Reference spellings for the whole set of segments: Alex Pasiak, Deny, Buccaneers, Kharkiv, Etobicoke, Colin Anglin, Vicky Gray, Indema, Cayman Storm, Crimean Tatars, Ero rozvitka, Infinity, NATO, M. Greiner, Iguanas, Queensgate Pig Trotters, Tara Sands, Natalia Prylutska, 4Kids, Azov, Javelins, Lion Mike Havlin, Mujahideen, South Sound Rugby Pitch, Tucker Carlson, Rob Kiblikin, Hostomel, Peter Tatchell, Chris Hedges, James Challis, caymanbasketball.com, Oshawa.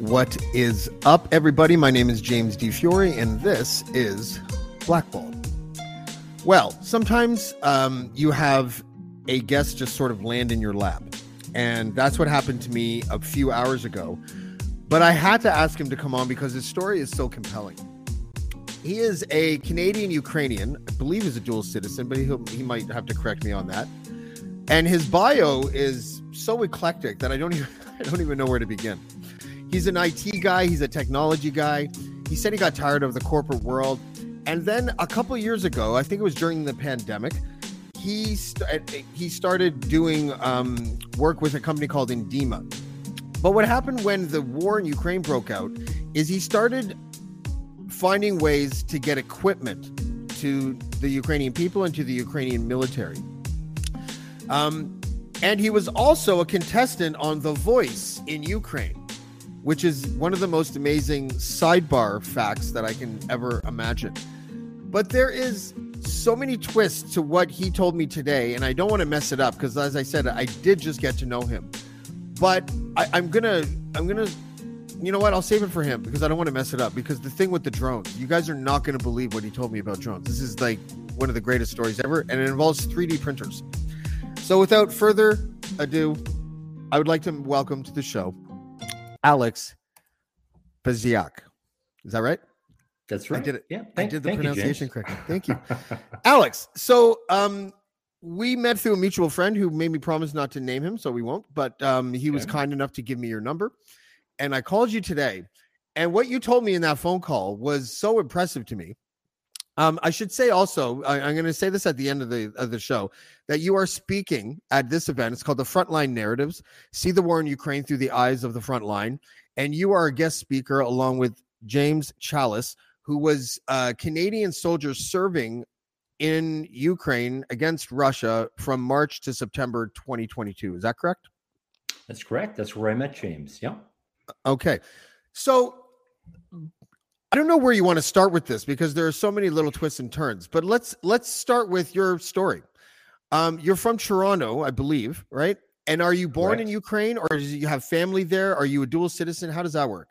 What is up, everybody? My name is James D. Fiore, and this is Blackballed. Well, sometimes you have a guest just sort of land in your lap, and that's what happened to me a few hours ago. But I had to ask him to come on because his story is so compelling. He is a Canadian-Ukrainian, I believe he's a dual citizen, but he might have to correct me on that. And his bio is so eclectic that I don't even know where to begin. He's an IT guy. He's a technology guy. He said he got tired of the corporate world. And then a couple of years ago, I think it was during the pandemic, he started doing work with a company called Indema. But what happened when the war in Ukraine broke out is he started finding ways to get equipment to the Ukrainian people and to the Ukrainian military. And he was also a contestant on The Voice in Ukraine, which is one of the most amazing sidebar facts that I can ever imagine. But there is so many twists to what he told me today, and I don't want to mess it up because, as I said, I did just get to know him. But I'm gonna, you know what? I'll save it for him because I don't want to mess it up. Because the thing with the drones, you guys are not going to believe what he told me about drones. This is like one of the greatest stories ever, and it involves 3D printers. So without further ado, I would like to welcome to the show Alex Pasiak. Is that right? That's right. I did it. Yeah. I did the pronunciation correctly. Thank you. Alex. So we met through a mutual friend who made me promise not to name him, so we won't, but he was kind enough to give me your number. And I called you today. And what you told me in that phone call was so impressive to me. I should say also, I'm going to say this at the end of the show, that you are speaking at this event. It's called the Frontline Narratives. See the war in Ukraine through the eyes of the frontline. And you are a guest speaker along with James Challis, who was a Canadian soldier serving in Ukraine against Russia from March to September 2022. Is that correct? That's correct. That's where I met James. Yeah. Okay. So I don't know where you want to start with this because there are so many little twists and turns, but let's start with your story. You're from Toronto, I believe, right? And are you born in Ukraine, or do you have family there? Are you a dual citizen? How does that work?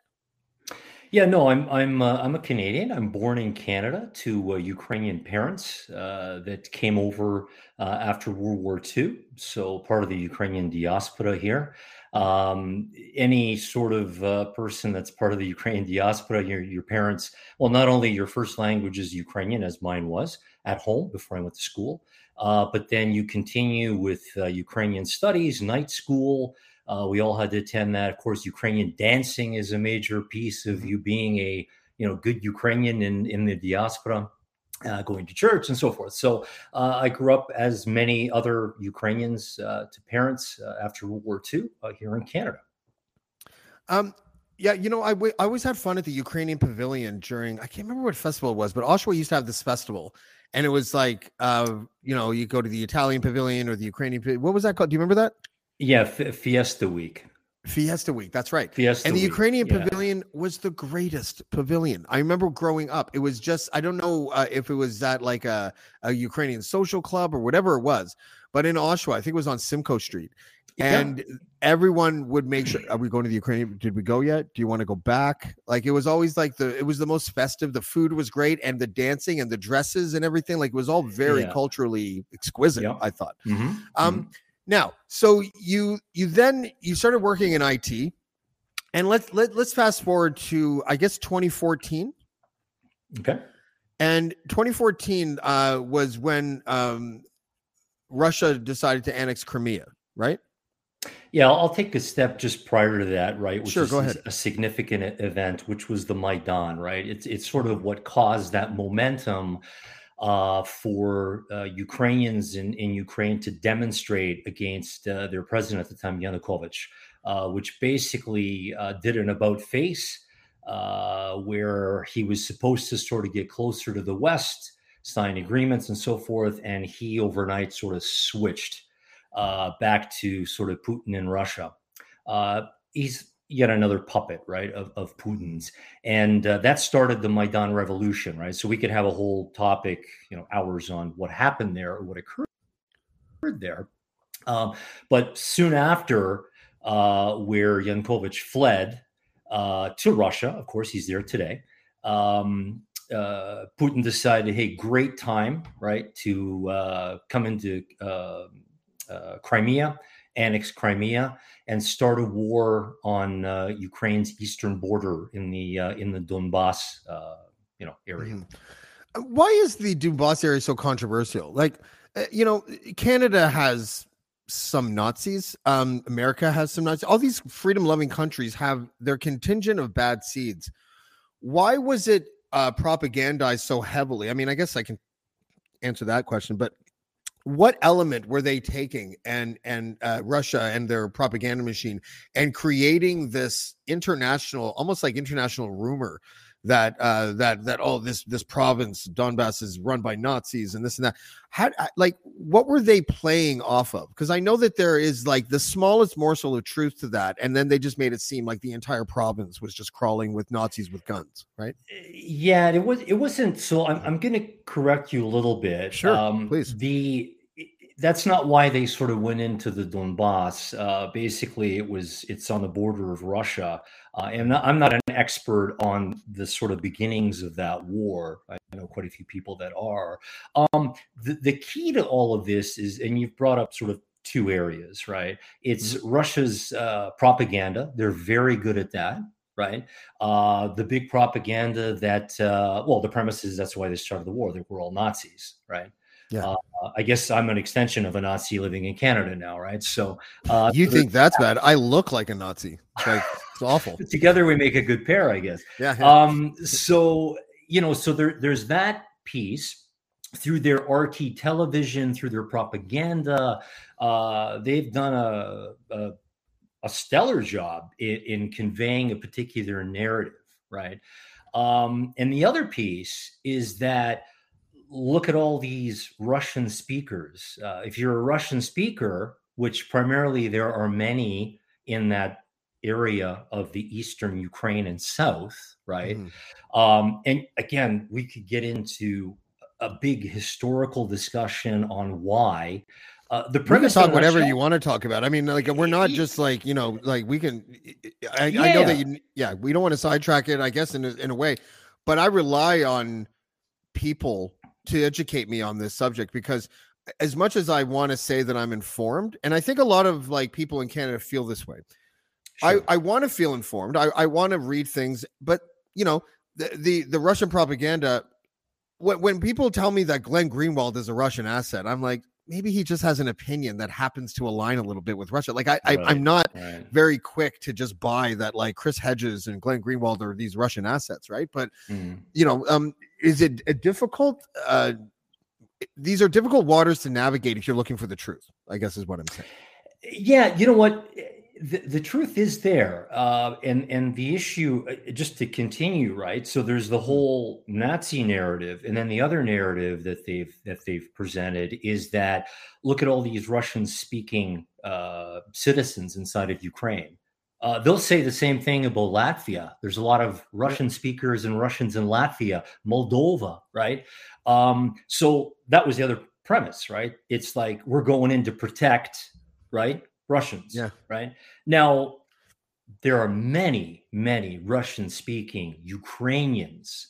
Yeah, no, I'm a Canadian. I'm born in Canada to Ukrainian parents that came over after World War II. So part of the Ukrainian diaspora here. Any sort of person that's part of the Ukrainian diaspora, your parents, well, not only your first language is Ukrainian, as mine was at home before I went to school, but then you continue with Ukrainian studies, night school. We all had to attend that. Of course, Ukrainian dancing is a major piece of you being a good Ukrainian in the diaspora. Going to church and so forth. So I grew up, as many other Ukrainians, to parents after World War II here in Canada. I always had fun at the Ukrainian Pavilion during, I can't remember what festival it was, but Oshawa used to have this festival. And it was like, you go to the Italian Pavilion or the Ukrainian Pavilion. What was that called? Do you remember that? Yeah, Fiesta Week. Fiesta Week, that's right. Ukrainian Pavilion was the greatest pavilion. I remember growing up. It was just, I don't know if it was at like a Ukrainian social club or whatever it was, but in Oshawa, I think it was on Simcoe Street. And everyone would make sure, are we going to the Ukrainian? Did we go yet? Do you want to go back? Like, it was always like it was the most festive. The food was great, and the dancing and the dresses and everything. Like, it was all very culturally exquisite, I thought. Mm-hmm. Now, so you then started working in IT, and let's fast forward to, I guess, 2014. Okay. And 2014 was when Russia decided to annex Crimea, right? Yeah, I'll take a step just prior to that, right? Which is go ahead. A significant event, which was the Maidan, right? It's sort of what caused that momentum for Ukrainians in Ukraine to demonstrate against their president at the time, Yanukovych, which basically did an about face where he was supposed to sort of get closer to the West, sign agreements and so forth. And he overnight sort of switched back to sort of Putin and Russia. He's yet another puppet, right, of Putin's. And that started the Maidan revolution, right? So we could have a whole topic, you know, hours on what happened there or what occurred there. But soon after, where Yanukovych fled to Russia, of course, he's there today, Putin decided, hey, great time, right, to come into Crimea, annex Crimea, and start a war on Ukraine's eastern border in the Donbass, you know, area. Mm-hmm. Why is the Donbass area so controversial? Like, you know, Canada has some Nazis. America has some Nazis. All these freedom-loving countries have their contingent of bad seeds. Why was it propagandized so heavily? I mean, I guess I can answer that question, but what element were they taking and Russia and their propaganda machine and creating this international, almost like international rumor that this province Donbass is run by Nazis and this and that? How, like, what were they playing off of? Because I know that there is like the smallest morsel of truth to that, and then they just made it seem like the entire province was just crawling with Nazis with guns, right? Yeah, it wasn't. So I'm going to correct you a little bit. Sure, please. That's not why they sort of went into the Donbass. Basically, it's on the border of Russia. And I'm not an expert on the sort of beginnings of that war. I know quite a few people that are. The key to all of this is, and you've brought up sort of two areas, right? It's Russia's propaganda. They're very good at that, right? The big propaganda that, the premise is that's why they started the war. They were all Nazis, right? Yeah. I guess I'm an extension of a Nazi living in Canada now, right? So you think that's bad? I look like a Nazi. Like, it's awful. Together we make a good pair, I guess. Yeah. So you know, so there's that piece through their RT television, through their propaganda. They've done a stellar job in conveying a particular narrative, right? And the other piece is that. Look at all these Russian speakers. If you're a Russian speaker, which primarily there are many in that area of the eastern Ukraine and south, right? Mm-hmm. And again, we could get into a big historical discussion on why. The premise. We can talk whatever you want to talk about. I mean, like, we're not just like, you know, like we can. I know that you. Yeah, we don't want to sidetrack it, I guess, in a way, but I rely on people to educate me on this subject, because as much as I want to say that I'm informed, and I think a lot of like people in Canada feel this way. Sure. I want to feel informed. I want to read things, but you know, the Russian propaganda, when people tell me that Glenn Greenwald is a Russian asset, I'm like, maybe he just has an opinion that happens to align a little bit with Russia. Like I'm not very quick to just buy that, like Chris Hedges and Glenn Greenwald are these Russian assets. Right. But you know, is it a difficult, these are difficult waters to navigate if you're looking for the truth, I guess is what I'm saying. Yeah. You know what? The truth is there. And the issue, just to continue, right? So there's the whole Nazi narrative. And then the other narrative that they've presented is that, look at all these Russian speaking citizens inside of Ukraine. They'll say the same thing about Latvia. There's a lot of Russian speakers and Russians in Latvia, Moldova, right? So that was the other premise, right? It's like, we're going in to protect, right? Russians, yeah. Right? Now, there are many, many Russian-speaking Ukrainians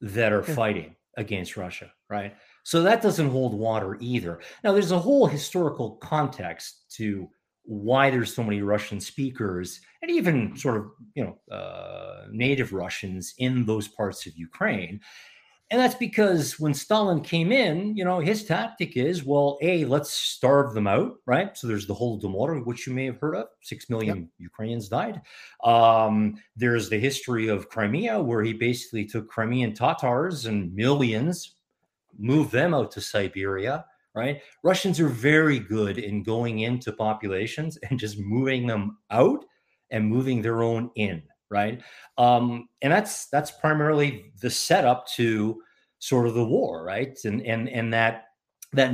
that are fighting against Russia, right? So that doesn't hold water either. Now, there's a whole historical context to why there's so many Russian speakers and even sort of, you know, native Russians in those parts of Ukraine. And that's because when Stalin came in, you know, his tactic is, well, A, let's starve them out, right? So there's the Holodomor, which you may have heard of. 6 million Ukrainians died. There's the history of Crimea, where he basically took Crimean Tatars and millions, moved them out to Siberia, right? Russians are very good in going into populations and just moving them out and moving their own in, right? And that's primarily the setup to sort of the war, right? And that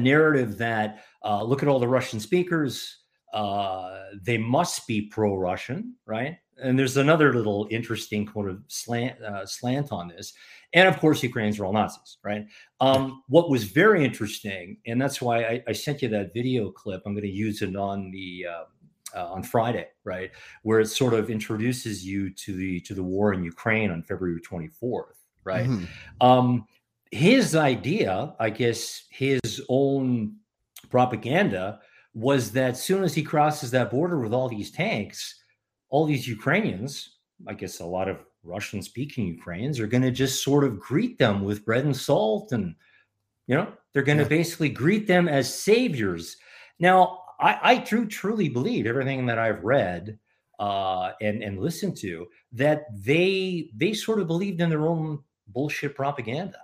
narrative that look at all the Russian speakers, they must be pro-Russian, right? And there's another little interesting kind of slant on this. And of course, Ukrainians are all Nazis, right? What was very interesting, and that's why I sent you that video clip. I'm going to use it on the on Friday, right, where it sort of introduces you to the war in Ukraine on February 24th, right? Mm-hmm. His idea, I guess, his own propaganda was that as soon as he crosses that border with all these tanks, all these Ukrainians, I guess a lot of Russian-speaking Ukrainians, are going to just sort of greet them with bread and salt, and you know they're going to basically greet them as saviors. Now, I truly believe everything that I've read and listened to that they sort of believed in their own bullshit propaganda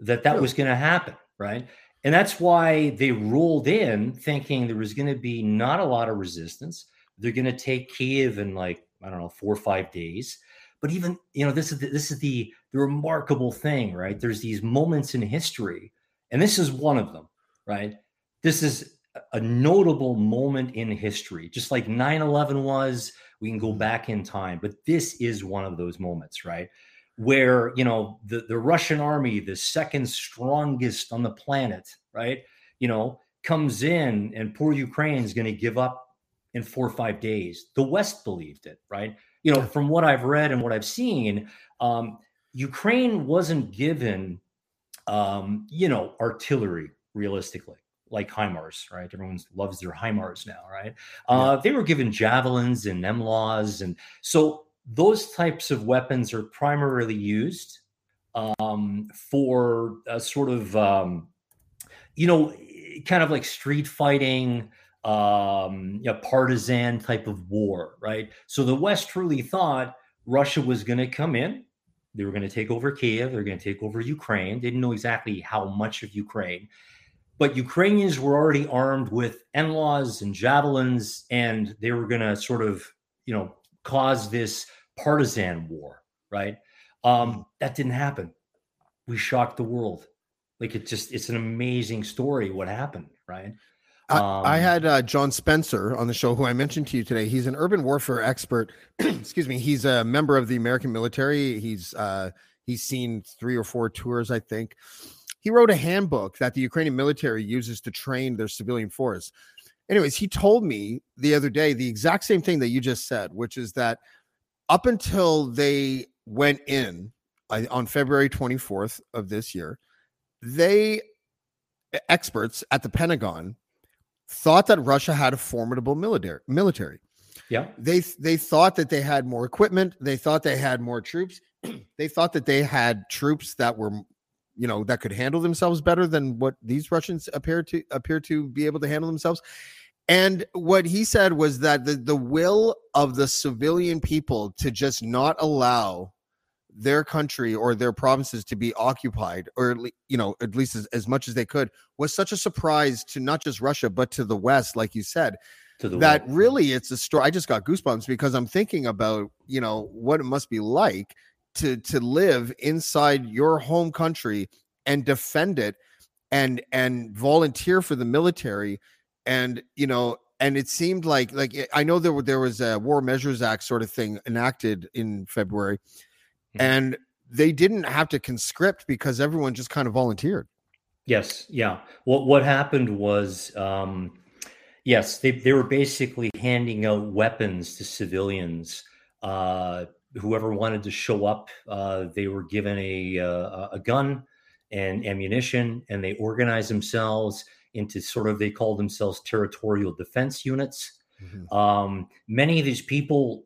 that was going to happen, right? And that's why they rolled in thinking there was going to be not a lot of resistance. They're going to take Kyiv in like, I don't know, 4 or 5 days. But even, you know, this is the remarkable thing, right? There's these moments in history, and this is one of them, right? This is a notable moment in history, just like 9/11 was. We can go back in time, but this is one of those moments, right? Where, you know, the Russian army, the second strongest on the planet, right? You know, comes in, and poor Ukraine is going to give up in 4 or 5 days. The West believed it, right? You know, from what I've read and what I've seen, Ukraine wasn't given, you know, artillery realistically, like HIMARS, right? Everyone loves their HIMARS now, right? They were given Javelins and NLAWs. And so those types of weapons are primarily used for a sort of, you know, kind of like street fighting, you know, partisan type of war, right? So the West truly thought Russia was going to come in. They were going to take over Kiev. They're going to take over Ukraine. They didn't know exactly how much of Ukraine. But Ukrainians were already armed with NLAWs and Javelins, and they were going to sort of, you know, cause this partisan war, right? That didn't happen. We shocked the world. Like, it's an amazing story what happened, right? I had John Spencer on the show, who I mentioned to you today. He's an urban warfare expert. Excuse me. He's a member of the American military. He's seen 3 or 4 tours, I think. He wrote a handbook that the Ukrainian military uses to train their civilian force. Anyways, he told me the other day the exact same thing that you just said, which is that up until they went in on February 24th of this year, they experts at the Pentagon thought that Russia had a formidable military. Yeah. They thought that they had more equipment. They thought they had more troops. They thought that they had troops that were, you know, that could handle themselves better than what these Russians appear to be able to handle themselves. And what he said was that the will of the civilian people to just not allow their country or their provinces to be occupied, or, you know, at least as much as they could, was such a surprise to not just Russia, but to the West, like you said, that world. Really, it's a story. I just got goosebumps because I'm thinking about, you know, what it must be like to live inside your home country and defend it and volunteer for the military. And, you know, and it seemed like I know there was a War Measures Act sort of thing enacted in February. And they didn't have to conscript because everyone just kind of volunteered. Yes. Yeah. What happened was, yes, they were basically handing out weapons to civilians. Whoever wanted to show up, they were given a gun and ammunition, and they organized themselves into sort of, they called themselves territorial defense units. Mm-hmm. Many of these people,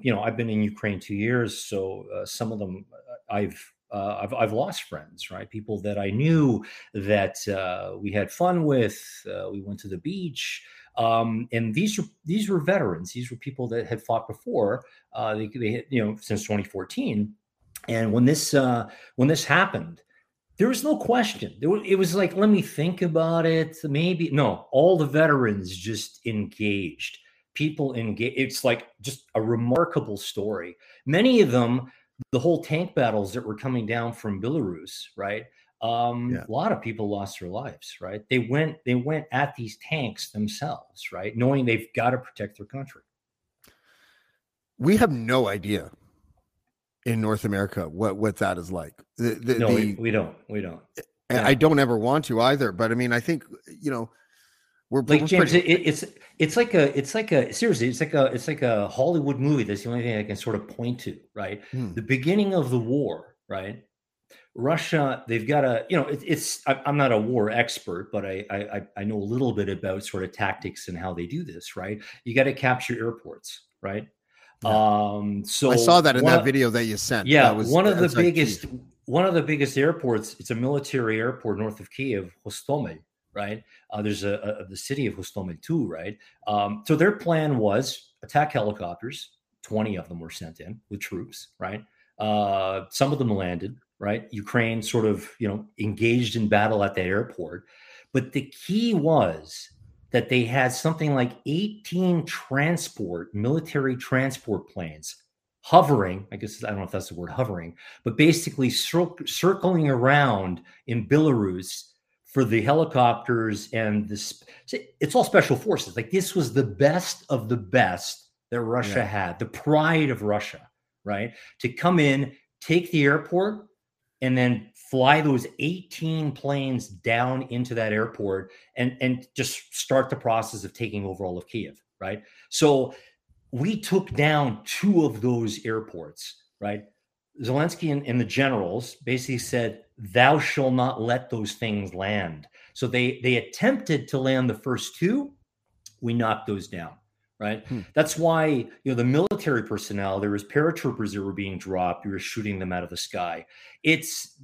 you know, I've been in Ukraine 2 years, so some of them I've lost friends, right? People that I knew that we had fun with, we went to the beach, and these were veterans. These were people that had fought before. They you know, since 2014, and when this happened, there was no question. It was like, let me think about it. Maybe. No, all the veterans just engaged. people engage. It's like just a remarkable story. Many of them, the whole tank battles that were coming down from Belarus, right? A lot of people lost their lives, right? They went at these tanks themselves, right? Knowing they've got to protect their country. We have no idea in North America what that is like. No, we don't. And I don't ever want to either. But I mean, I think, you know, we're like, James, it's like a Hollywood movie. That's the only thing I can sort of point to, right? The beginning of the war, right? Russia, they've got a, you know, I'm not a war expert, but I know a little bit about sort of tactics and how they do this, right? You got to capture airports, right? Yeah. So I saw that in that video that you sent. Yeah, that was one of the biggest airports. It's a military airport north of Kyiv, Hostomel. Right. There's the city of Hostomel too. Right. So their plan was attack helicopters. 20 of them were sent in with troops. Right. Some of them landed. Right. Ukraine sort of, you know, engaged in battle at that airport. But the key was that they had something like 18 military transport planes hovering. I guess I don't know if that's the word, hovering, but basically circling around in Belarus for the helicopters and this. It's all special forces. Like, this was the best of the best that Russia had, the pride of Russia, right? To come in, take the airport, and then fly those 18 planes down into that airport and just start the process of taking over all of Kyiv, right? So we took down two of those airports, right? Zelensky and the generals basically said, "Thou shall not let those things land." So they attempted to land the first two. We knocked those down, right? That's why, you know, the military personnel, there was paratroopers that were being dropped. We were shooting them out of the sky. It's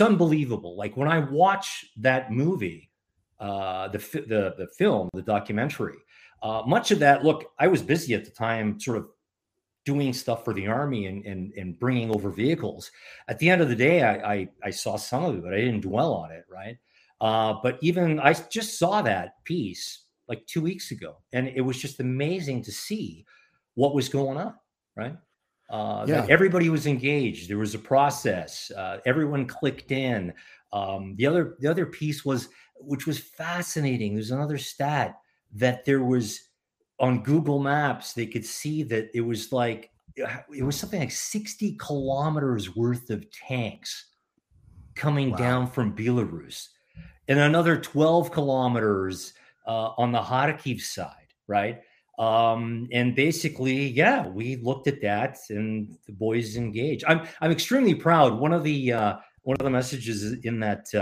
unbelievable. Like, when I watch that movie, the film, the documentary, much of that, look, I was busy at the time, sort of doing stuff for the army and bringing over vehicles. At the end of the day, I saw some of it, but I didn't dwell on it, right? But even, I just saw that piece like 2 weeks ago, and it was just amazing to see what was going on, right? That everybody was engaged. There was a process. Everyone clicked in. The other piece was, which was fascinating, there's another stat that there was, on Google Maps, they could see that it was something like 60 kilometers worth of tanks coming down from Belarus, and another 12 kilometers on the Kharkiv side, right? And basically, we looked at that, and the boys engaged. I'm extremely proud. One of the messages in that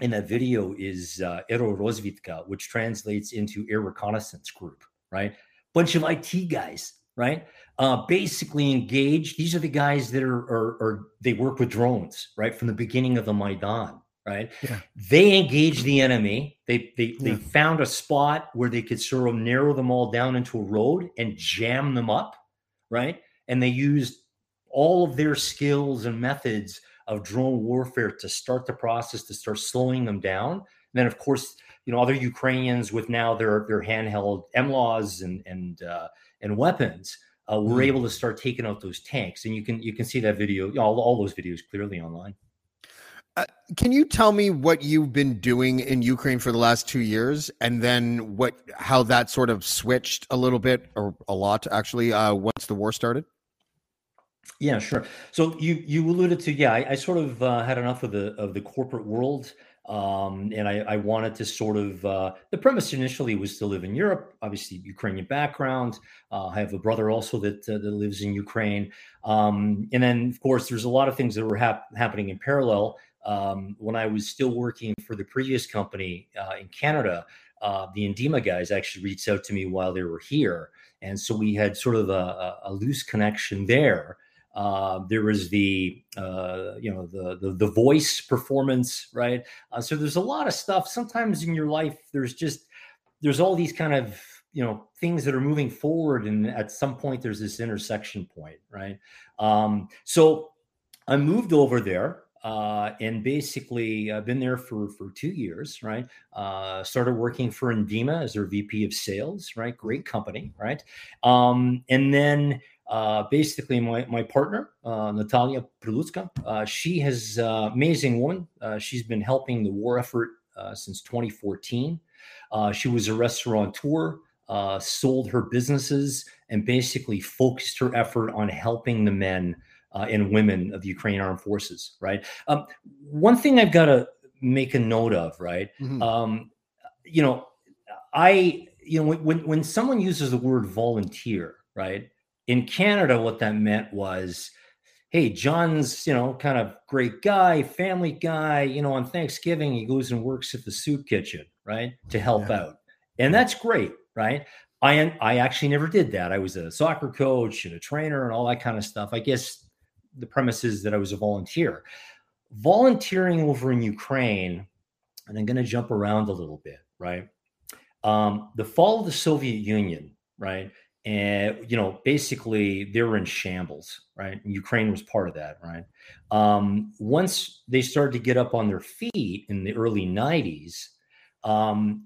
video is "Ero rozvitka," which translates into air reconnaissance group. Right? Bunch of IT guys, right? Basically engaged. These are the guys that are they work with drones, right? From the beginning of the Maidan, right? Yeah. They engaged the enemy. They found a spot where they could sort of narrow them all down into a road and jam them up, right? And they used all of their skills and methods of drone warfare to start the process, to start slowing them down. And then, of course, you know, other Ukrainians with now their handheld NLAWs and weapons were able to start taking out those tanks. And you can see that video, all those videos clearly online. Can you tell me what you've been doing in Ukraine for the last 2 years, and then how that sort of switched a little bit, or a lot actually, once the war started? Yeah, sure. So you alluded to, I sort of had enough of the corporate world. And I wanted to sort of, the premise initially was to live in Europe, obviously Ukrainian background. I have a brother also that lives in Ukraine. And then, of course, there's a lot of things that were happening in parallel. When I was still working for the previous company in Canada, the Indema guys actually reached out to me while they were here. And so we had sort of a loose connection there. There was the voice performance, right? So there's a lot of stuff. Sometimes in your life, there's all these kind of, you know, things that are moving forward. And at some point there's this intersection point, right? So I moved over there, and basically I've been there for 2 years, right? Started working for Indema as their VP of sales, right? Great company, right? And then basically my partner, Natalia Prylutska, she has amazing woman. She's been helping the war effort since 2014. She was a restaurateur, sold her businesses, and basically focused her effort on helping the men and women of the Ukraine Armed Forces, right? One thing I've got to make a note of, right? Mm-hmm. When someone uses the word volunteer, right? In Canada, what that meant was, hey, John's, kind of great guy, family guy, on Thanksgiving, he goes and works at the soup kitchen, right? To help out. And that's great, right? I actually never did that. I was a soccer coach and a trainer and all that kind of stuff. I guess the premise is that I was a volunteer. Volunteering over in Ukraine, and I'm going to jump around a little bit, right? The fall of the Soviet Union, right? And, basically they were in shambles, right? And Ukraine was part of that, right? Once they started to get up on their feet in the early 90s,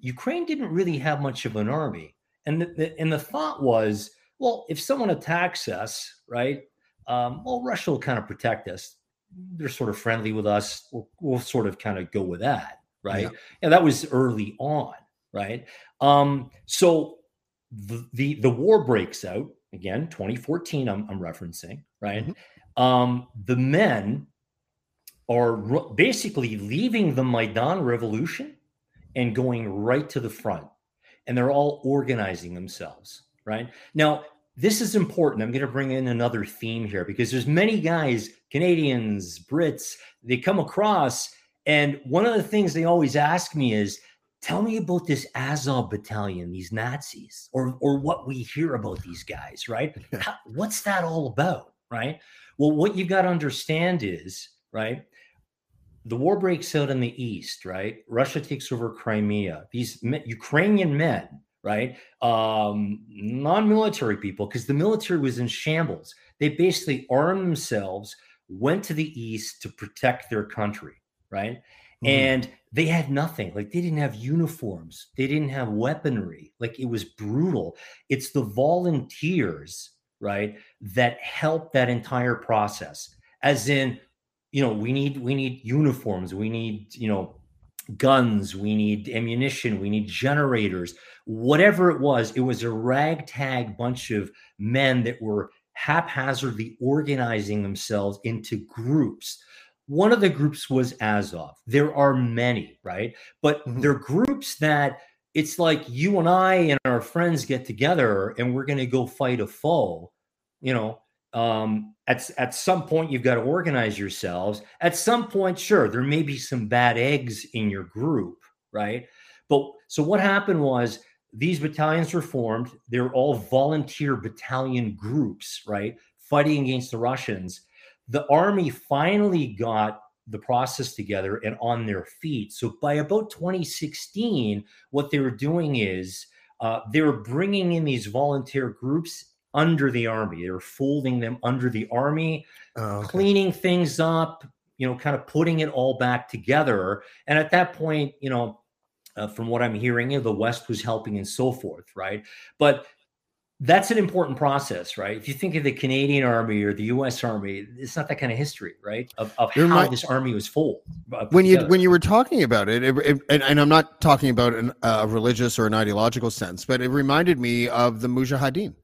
Ukraine didn't really have much of an army. And the thought was, well, if someone attacks us, right? Russia will kind of protect us. They're sort of friendly with us. We'll sort of kind of go with that, right? Yeah. And that was early on, right? So the war breaks out again, 2014. I'm referencing, right? Mm-hmm. The men are basically leaving the Maidan revolution and going right to the front, and they're all organizing themselves, right? Now, this is important. I'm going to bring in another theme here because there's many guys, Canadians, Brits, they come across, and one of the things they always ask me is, tell me about this Azov battalion, these Nazis, or what we hear about these guys, right? What's that all about, right? Well, what you've got to understand is, right, the war breaks out in the east, right? Russia takes over Crimea. These Ukrainian men, right, non-military people, because the military was in shambles. They basically armed themselves, went to the east to protect their country, right? Mm-hmm. And they had nothing. Like, they didn't have uniforms. They didn't have weaponry. Like, it was brutal. It's the volunteers, right, that helped that entire process. As in, we need uniforms. We need, guns. We need ammunition. We need generators. Whatever it was a ragtag bunch of men that were haphazardly organizing themselves into groups. One of the groups was Azov. There are many, right? But they're groups that it's like you and I and our friends get together and we're going to go fight a foe. At some point, you've got to organize yourselves. At some point, sure, there may be some bad eggs in your group, right? But so what happened was these battalions were formed. They're all volunteer battalion groups, right? Fighting against the Russians. The army finally got the process together and on their feet. So by about 2016, what they were doing is they were bringing in these volunteer groups under the army. They were folding them under the army, cleaning things up, kind of putting it all back together. And at that point, from what I'm hearing, the West was helping and so forth, right? But that's an important process, right? If you think of the Canadian Army or the U.S. Army, it's not that kind of history, right? Of how this army was full. When you were talking about it, and I'm not talking about a religious or an ideological sense, but it reminded me of the Mujahideen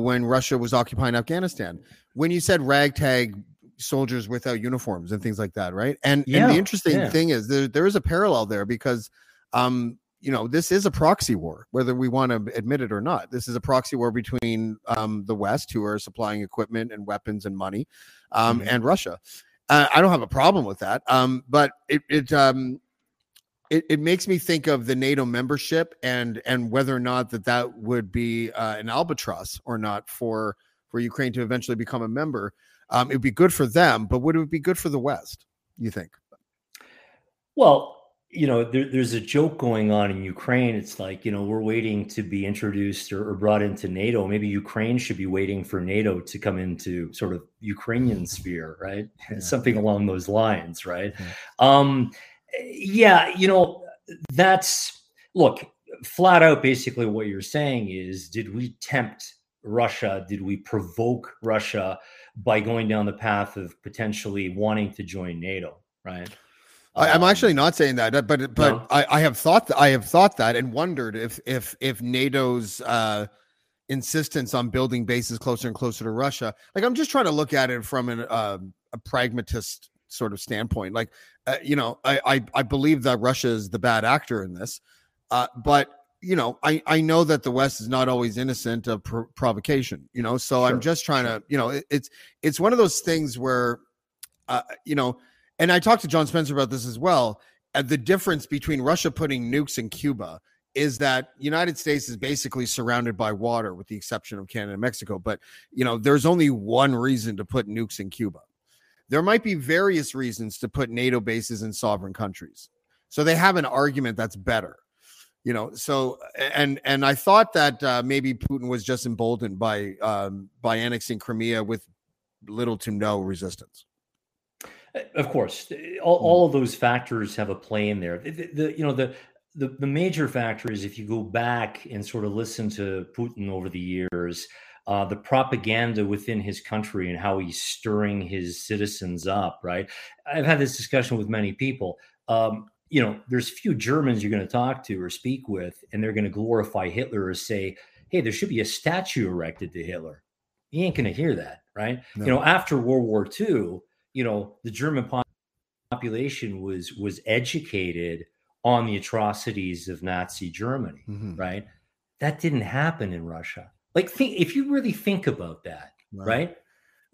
when Russia was occupying Afghanistan. When you said ragtag soldiers without uniforms and things like that, right? And the interesting thing is there is a parallel there because this is a proxy war, whether we want to admit it or not. This is a proxy war between the West, who are supplying equipment and weapons and money, and Russia. I don't have a problem with that, but it makes me think of the NATO membership and whether or not that would be an albatross or not for Ukraine to eventually become a member. It would be good for them, but would it be good for the West, you think? Well, you know, there's a joke going on in Ukraine. It's like, you know, we're waiting to be introduced or brought into NATO. Maybe Ukraine should be waiting for NATO to come into sort of Ukrainian sphere, right? Yeah. Something along those lines, right? Yeah. You know, that's, look, flat out basically what you're saying is, did we tempt Russia? Did we provoke Russia by going down the path of potentially wanting to join NATO, right? I'm actually not saying that, but no. I have thought that and wondered if NATO's insistence on building bases closer and closer to Russia, like, I'm just trying to look at it from a pragmatist sort of standpoint. Like, you know, I believe that Russia is the bad actor in this, but you know, I know that the West is not always innocent of provocation. You know, so sure. I'm just trying to, you know, it's one of those things where, you know. And I talked to John Spencer about this as well. The difference between Russia putting nukes in Cuba is that the United States is basically surrounded by water, with the exception of Canada and Mexico. But, you know, there's only one reason to put nukes in Cuba. There might be various reasons to put NATO bases in sovereign countries. So they have an argument that's better, you know. So and I thought that maybe Putin was just emboldened by annexing Crimea with little to no resistance. Of course, all of those factors have a play in there. The major factor is, if you go back and sort of listen to Putin over the years, the propaganda within his country and how he's stirring his citizens up. Right? I've had this discussion with many people. You know, there's few Germans you're going to talk to or speak with, and they're going to glorify Hitler or say, "Hey, there should be a statue erected to Hitler." You ain't going to hear that, right? No. You know, after World War II. You know, the German population was educated on the atrocities of Nazi Germany, mm-hmm. right? That didn't happen in Russia. Like, if you really think about that, right?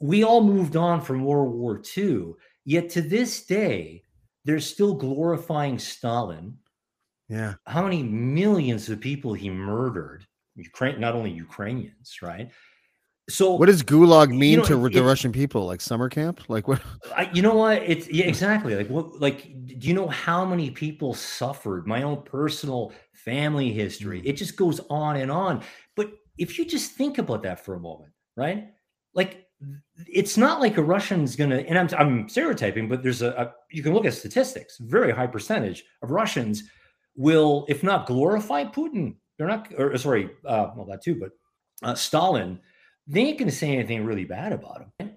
We all moved on from World War II, yet to this day, they're still glorifying Stalin. Yeah. How many millions of people he murdered, Ukraine, not only Ukrainians, right? So what does gulag mean to the Russian people? Like summer camp? Like what? You know what? It's exactly. Like what? Like, do you know how many people suffered? My own personal family history. It just goes on and on. But if you just think about that for a moment, right? Like, it's not like a Russian's gonna. And I'm stereotyping, but there's a you can look at statistics. Very high percentage of Russians will, if not glorify Putin, they're not. Or sorry, well that too, but Stalin. They ain't going to say anything really bad about him.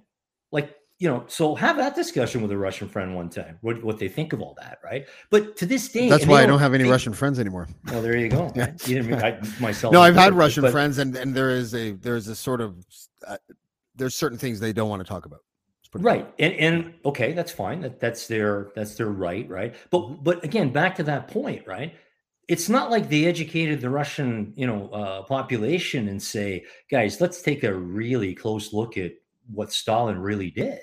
Like, you know, so have that discussion with a Russian friend one time, what they think of all that, right? But to this day... That's why I don't have any Russian friends anymore. Well, there you go. Yeah. Right? You didn't mean, myself. No, I've had Russian friends, and there is a sort of... there's certain things they don't want to talk about. Right. And okay, that's fine. That's their right, right? But again, back to that point, right? It's not like they educated the Russian, you know, population and say, guys, let's take a really close look at what Stalin really did,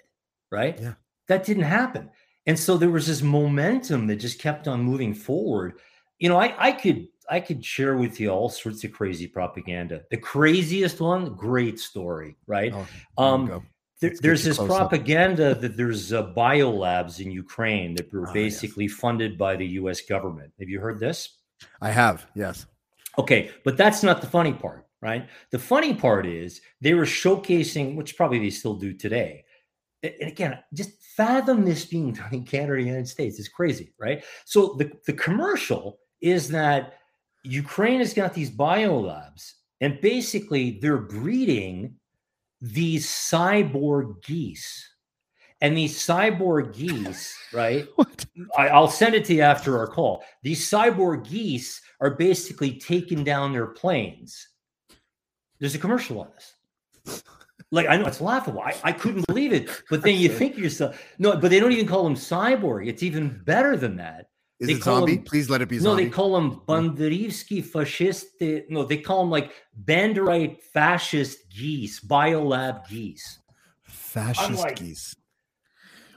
right? Yeah. That didn't happen. And so there was this momentum that just kept on moving forward. You know, I could share with you all sorts of crazy propaganda. The craziest one, great story, right? Oh, there's this propaganda that there's biolabs in Ukraine that were basically funded by the U.S. government. Have you heard this? I have, yes. Okay, but that's not the funny part, right? The funny part is they were showcasing, which probably they still do today. And again, just fathom this being done in Canada or the United States. It's crazy, right? So the commercial is that Ukraine has got these biolabs, and basically they're breeding these cyborg geese. And these cyborg geese, right? I'll send it to you after our call. These cyborg geese are basically taking down their planes. There's a commercial on this. Like, I know it's laughable. I couldn't believe it. But then you think to yourself, no, but they don't even call them cyborg. It's even better than that. Is it zombie? Please let it be zombie. No, they call them Banderivsky fasciste. No, they call them like Banderite fascist geese, biolab geese. Fascist geese.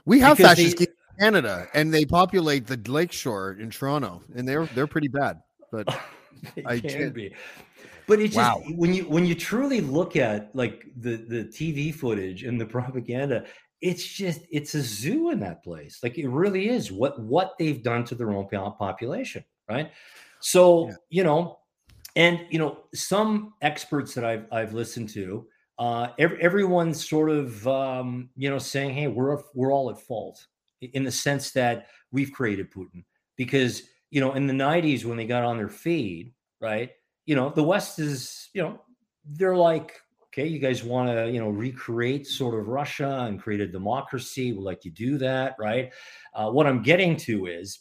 We have fascist geese in Canada, and they populate the lakeshore in Toronto, and they're pretty bad. But they can be. But it's just when you truly look at like the TV footage and the propaganda, it's just, it's a zoo in that place. Like, it really is what they've done to their own population, right? So, yeah. You know, and, you know, some experts that I've listened to, everyone's sort of, you know, saying, hey, we're all at fault in the sense that we've created Putin because, you know, in the 90s when they got on their feed, right, you know, the West is, you know, they're like, okay, you guys want to, you know, recreate sort of Russia and create a democracy. We'll let you do that, right? What I'm getting to is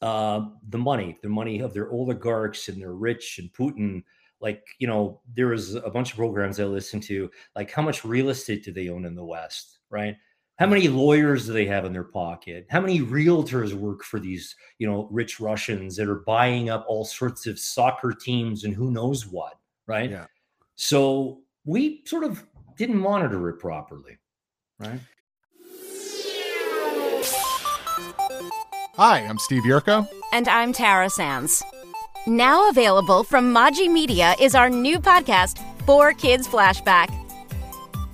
the money of their oligarchs and their rich and Putin. Like, you know, there was a bunch of programs I listened to, like how much real estate do they own in the West, right? How many lawyers do they have in their pocket? How many realtors work for these, you know, rich Russians that are buying up all sorts of soccer teams and who knows what, right? Yeah. So we sort of didn't monitor it properly, right? Hi, I'm Steve Yerko. And I'm Tara Sands. Now available from Maji Media is our new podcast, 4Kids Flashback.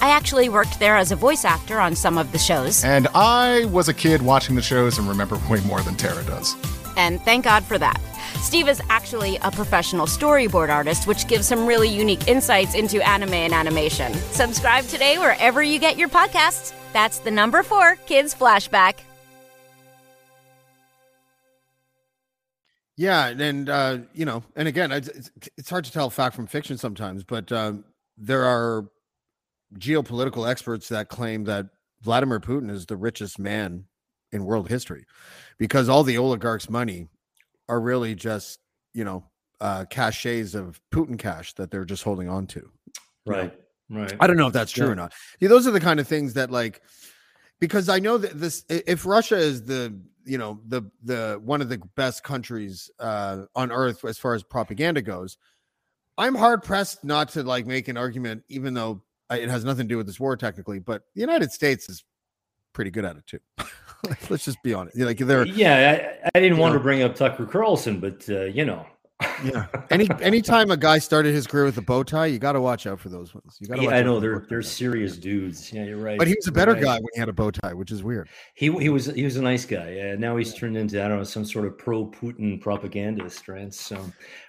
I actually worked there as a voice actor on some of the shows. And I was a kid watching the shows and remember way more than Tara does. And thank God for that. Steve is actually a professional storyboard artist, which gives some really unique insights into anime and animation. Subscribe today wherever you get your podcasts. That's the number 4Kids Flashback. Yeah, and, you know, and again, it's hard to tell fact from fiction sometimes, but there are geopolitical experts that claim that Vladimir Putin is the richest man in world history because all the oligarchs' money are really just, you know, cachets of Putin cash that they're just holding on to. Right, you know? Right. I don't know if that's true or not. Yeah, those are the kind of things that, like, because I know that this, if Russia is the, you know, the one of the best countries on earth as far as propaganda goes, I'm hard pressed not to like make an argument, even though it has nothing to do with this war technically, but the United States is pretty good at it too. Like, let's just be honest. Like they're, yeah, I didn't want to bring up Tucker Carlson, but you know, yeah. Anytime a guy started his career with a bow tie, you got to watch out for those ones. You got to. Yeah, I know they're serious dudes. Yeah, you're right. But he was a better guy when he had a bow tie, which is weird. He was a nice guy. Yeah. Now he's turned into, I don't know, some sort of pro-Putin propagandist, right? So,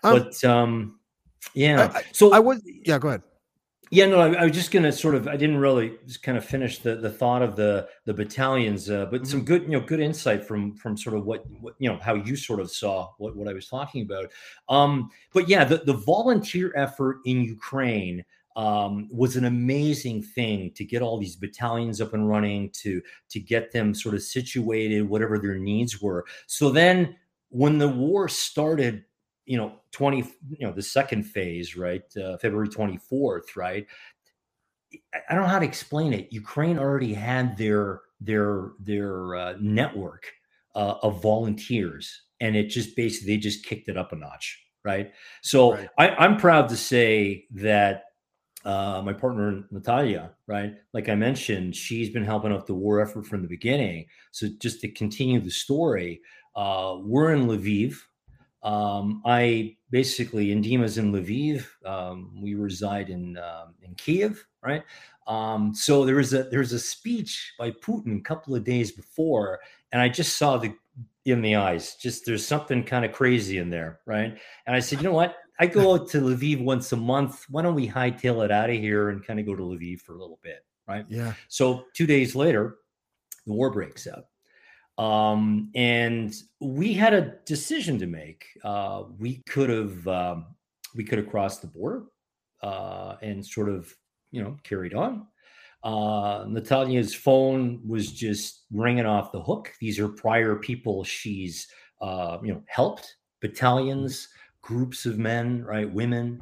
but yeah. Yeah, go ahead. Yeah, no, I was just going to sort of, I didn't really kind of finish the thought of the battalions, but some good, you know, good insight from sort of what you know, how you sort of saw what I was talking about. But yeah, the volunteer effort in Ukraine was an amazing thing to get all these battalions up and running, to get them sort of situated, whatever their needs were. So then when the war started, you know, the second phase, right? February 24th, right? I don't know how to explain it. Ukraine already had their network of volunteers, and it just basically, they just kicked it up a notch, right? So right. I'm proud to say that my partner, Natalia, right? Like I mentioned, she's been helping out the war effort from the beginning. So just to continue the story, we're in Lviv. I basically, Indema's in Lviv. We reside in Kyiv, right? So there was a speech by Putin a couple of days before, and I just saw in the eyes, just there's something kind of crazy in there, right? And I said, you know what? I go out to Lviv once a month. Why don't we hightail it out of here and kind of go to Lviv for a little bit, right? Yeah. So 2 days later, the war breaks out. And we had a decision to make. We could have crossed the border, and sort of, you know, carried on. Natalia's phone was just ringing off the hook. These are prior people she's, you know, helped, battalions, groups of men, right? Women,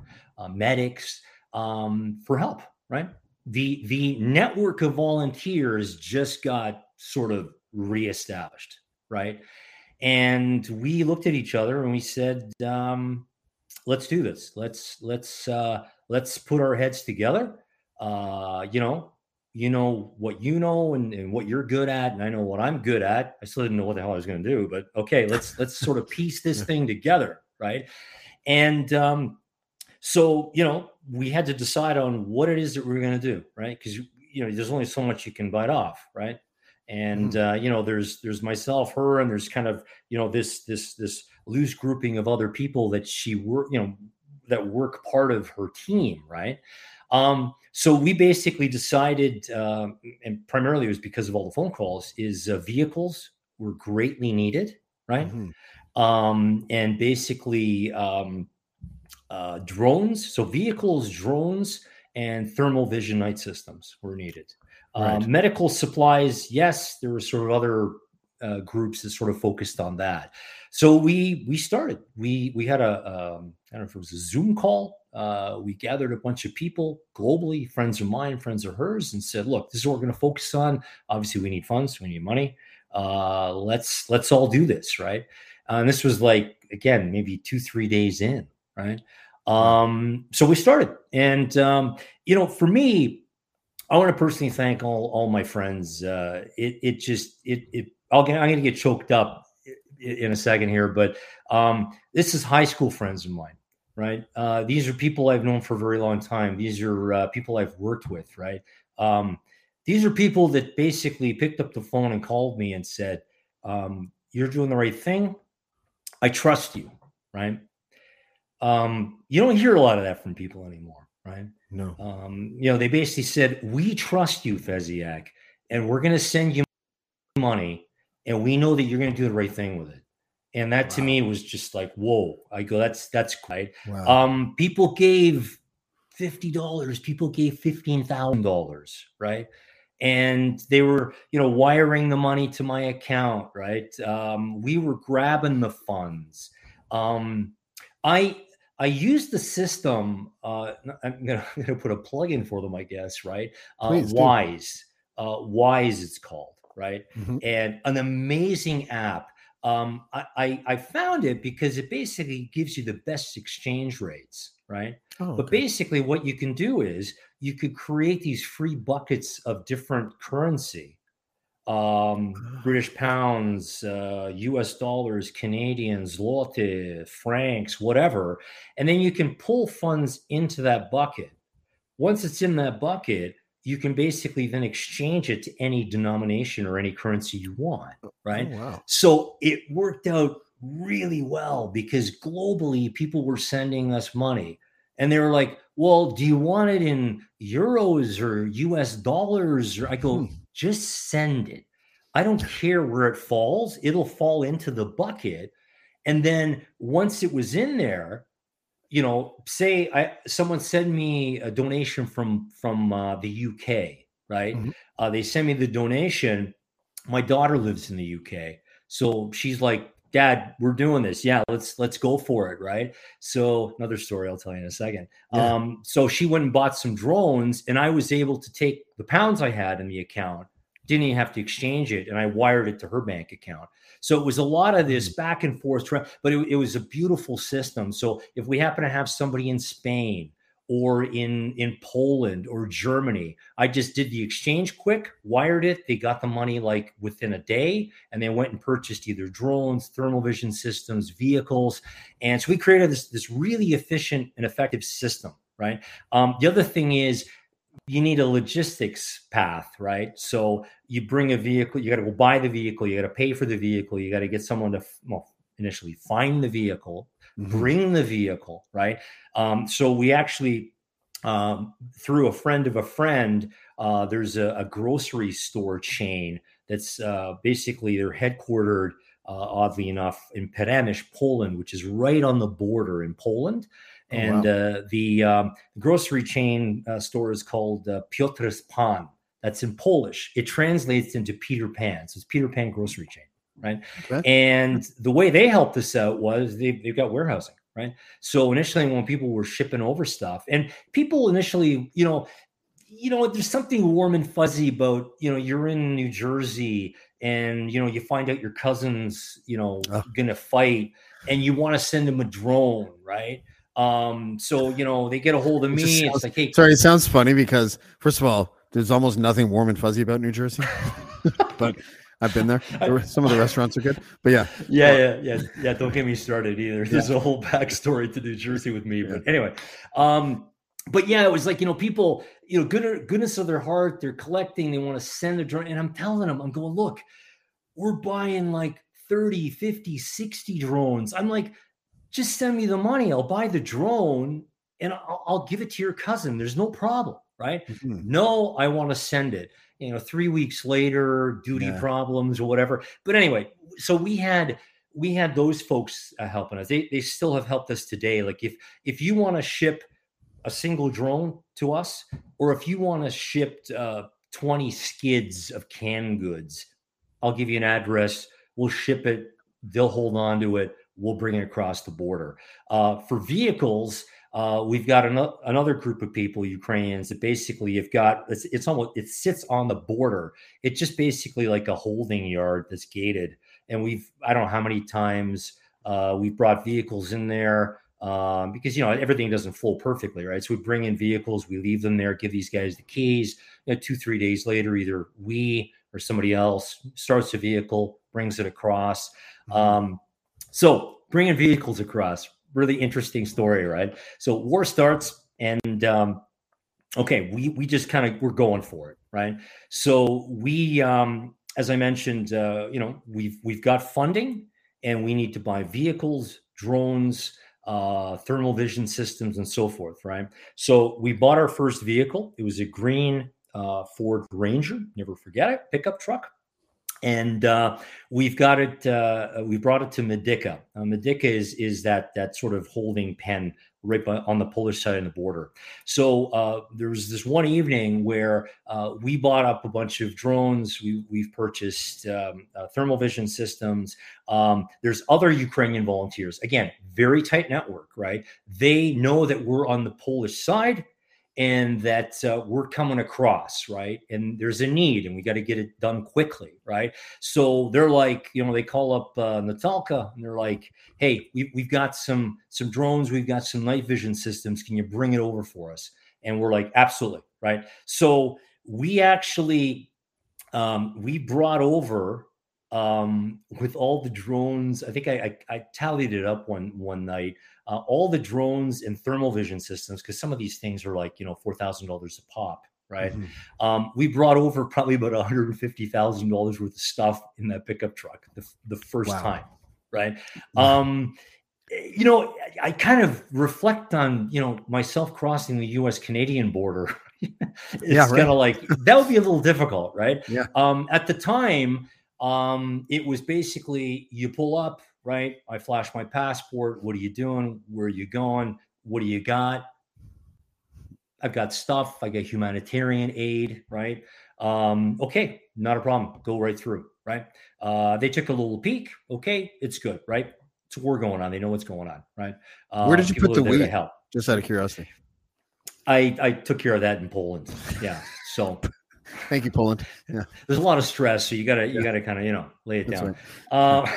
medics, for help, right? The network of volunteers just got sort of reestablished, right? And we looked at each other and we said, let's do this. Let's put our heads together. You know what you know and what you're good at, and I know what I'm good at. I still didn't know what the hell I was going to do, but okay, let's sort of piece this thing together, right? And so, you know, we had to decide on what it is that we were going to do, right? Because, you know, there's only so much you can bite off, right? And you know, there's myself, her, and there's kind of, you know, this loose grouping of other people that she work, you know, that work part of her team, right? So we basically decided, and primarily it was because of all the phone calls, is vehicles were greatly needed, right? Mm-hmm. And basically drones, so vehicles, drones, and thermal vision night systems were needed. Right. Medical supplies, yes, there were sort of other groups that sort of focused on that. So we started. We had a I don't know if it was a Zoom call. We gathered a bunch of people globally, friends of mine, friends of hers, and said, look, this is what we're going to focus on. Obviously, we need funds. We need money. Let's all do this, right? And this was like, again, maybe 2-3 days in, right? So we started. And, you know, for me, I want to personally thank all my friends. I'm going to get choked up in a second here, but this is high school friends of mine. Right. These are people I've known for a very long time. These are people I've worked with. Right. These are people that basically picked up the phone and called me and said, you're doing the right thing. I trust you. Right. You don't hear a lot of that from people anymore. Right. No. You know, they basically said, we trust you, Fezziak, and we're going to send you money. And we know that you're going to do the right thing with it. And that to me was just like, whoa, I go, that's great. Wow. People gave $50, people gave $15,000, right? And they were, you know, wiring the money to my account, right? We were grabbing the funds. I used the system, I'm gonna put a plug in for them, I guess, right? Please, Wise, Wise it's called, right? Mm-hmm. And an amazing app. I found it because it basically gives you the best exchange rates, right? Oh, okay. But basically what you can do is you could create these free buckets of different currency, British pounds, US dollars, Canadians, zloty, francs, whatever. And then you can pull funds into that bucket. Once it's in that bucket, you can basically then exchange it to any denomination or any currency you want, right? Oh, wow. So it worked out really well because globally people were sending us money and they were like, well, do you want it in euros or US dollars? Or I go, just send it. I don't care where it falls. It'll fall into the bucket. And then once it was in there, you know, say someone sent me a donation from the UK, right? Mm-hmm. They sent me the donation. My daughter lives in the UK, so she's like, "Dad, we're doing this. Yeah, let's go for it, right?" So another story I'll tell you in a second. Yeah. So she went and bought some drones, and I was able to take the pounds I had in the account, didn't even have to exchange it, and I wired it to her bank account. So it was a lot of this back and forth, but it was a beautiful system. So if we happen to have somebody in Spain or in Poland or Germany, I just did the exchange quick, wired it. They got the money like within a day, and they went and purchased either drones, thermal vision systems, vehicles. And so we created this really efficient and effective system, right? The other thing is, you need a logistics path, right? So you bring a vehicle, you got to go buy the vehicle, you got to pay for the vehicle, you got to get someone to initially find the vehicle, bring the vehicle, right? So we actually, through a friend of a friend, there's a grocery store chain that's basically they're headquartered, oddly enough, in Przemyśl, Poland, which is right on the border in Poland. And the grocery chain store is called Piotr's Pan. That's in Polish. It translates into Peter Pan. So it's Peter Pan grocery chain, right? Okay. And the way they helped us out was they've got warehousing, right? So initially when people were shipping over stuff, and people initially, you know, there's something warm and fuzzy about, you know, you're in New Jersey and, you know, you find out your cousin's, you know, going to fight, and you want to send them a drone, right? So, you know, they get a hold of me. It's like, hey, sorry, it sounds funny because, first of all, there's almost nothing warm and fuzzy about New Jersey, but I've been there. Some of the restaurants are good, but yeah. Don't get me started either. There's a whole backstory to New Jersey with me, but anyway, but yeah, it was like, you know, people, you know, goodness of their heart, they're collecting, they want to send a drone. And I'm telling them, I'm going, look, we're buying like 30, 50, 60 drones. I'm like, just send me the money. I'll buy the drone and I'll give it to your cousin. There's no problem. Right. Mm-hmm. No, I want to send it, you know, 3 weeks later, duty problems or whatever. But anyway, so we had those folks helping us. They still have helped us today. Like if you want to ship a single drone to us, or if you want to ship 20 skids of canned goods, I'll give you an address. We'll ship it. They'll hold on to it. We'll bring it across the border. For vehicles, we've got another group of people, Ukrainians, that basically you've got, it sits on the border. It's just basically like a holding yard that's gated. And I don't know how many times we've brought vehicles in there. Because, you know, everything doesn't flow perfectly, right? So we bring in vehicles, we leave them there, give these guys the keys. You know, 2-3 days later, either we or somebody else starts a vehicle, brings it across. So bringing vehicles across, really interesting story, right? So war starts and, we just kind of, we're going for it, right? So we, as I mentioned, you know, we've got funding and we need to buy vehicles, drones, thermal vision systems and so forth, right? So we bought our first vehicle. It was a green Ford Ranger, never forget it, pickup truck. And we've got it, we brought it to Medica. Medica is that sort of holding pen right on the Polish side of the border. So there was this one evening where we bought up a bunch of drones. We've purchased thermal vision systems. There's other Ukrainian volunteers. Again, very tight network, right? They know that we're on the Polish side and that we're coming across, right? And there's a need and we got to get it done quickly, right? So they're like, you know, they call up Natalka and they're like, hey, we've got some drones, we've got some night vision systems, can you bring it over for us? And we're like, absolutely, right? So we actually, we brought over with all the drones, I think I tallied it up one night, all the drones and thermal vision systems, because some of these things are like, you know, $4,000 a pop, right? Mm-hmm. We brought over probably about $150,000 worth of stuff in that pickup truck the first time, right? Wow. You know, I kind of reflect on, you know, myself crossing the U.S.-Canadian border. It's kind of like, that would be a little difficult, right? Yeah. At the time, it was basically you pull up, right? I flash my passport. What are you doing? Where are you going? What do you got? I've got stuff. I got humanitarian aid, right? Okay, not a problem. Go right through, right? They took a little peek. Okay, it's good, right? It's a war going on. They know what's going on, right? Where did you put the weed? Just out of curiosity. I took care of that in Poland. Yeah, so... Thank you, Poland. Yeah, there's a lot of stress, so you gotta kind of, you know, lay it down. Right.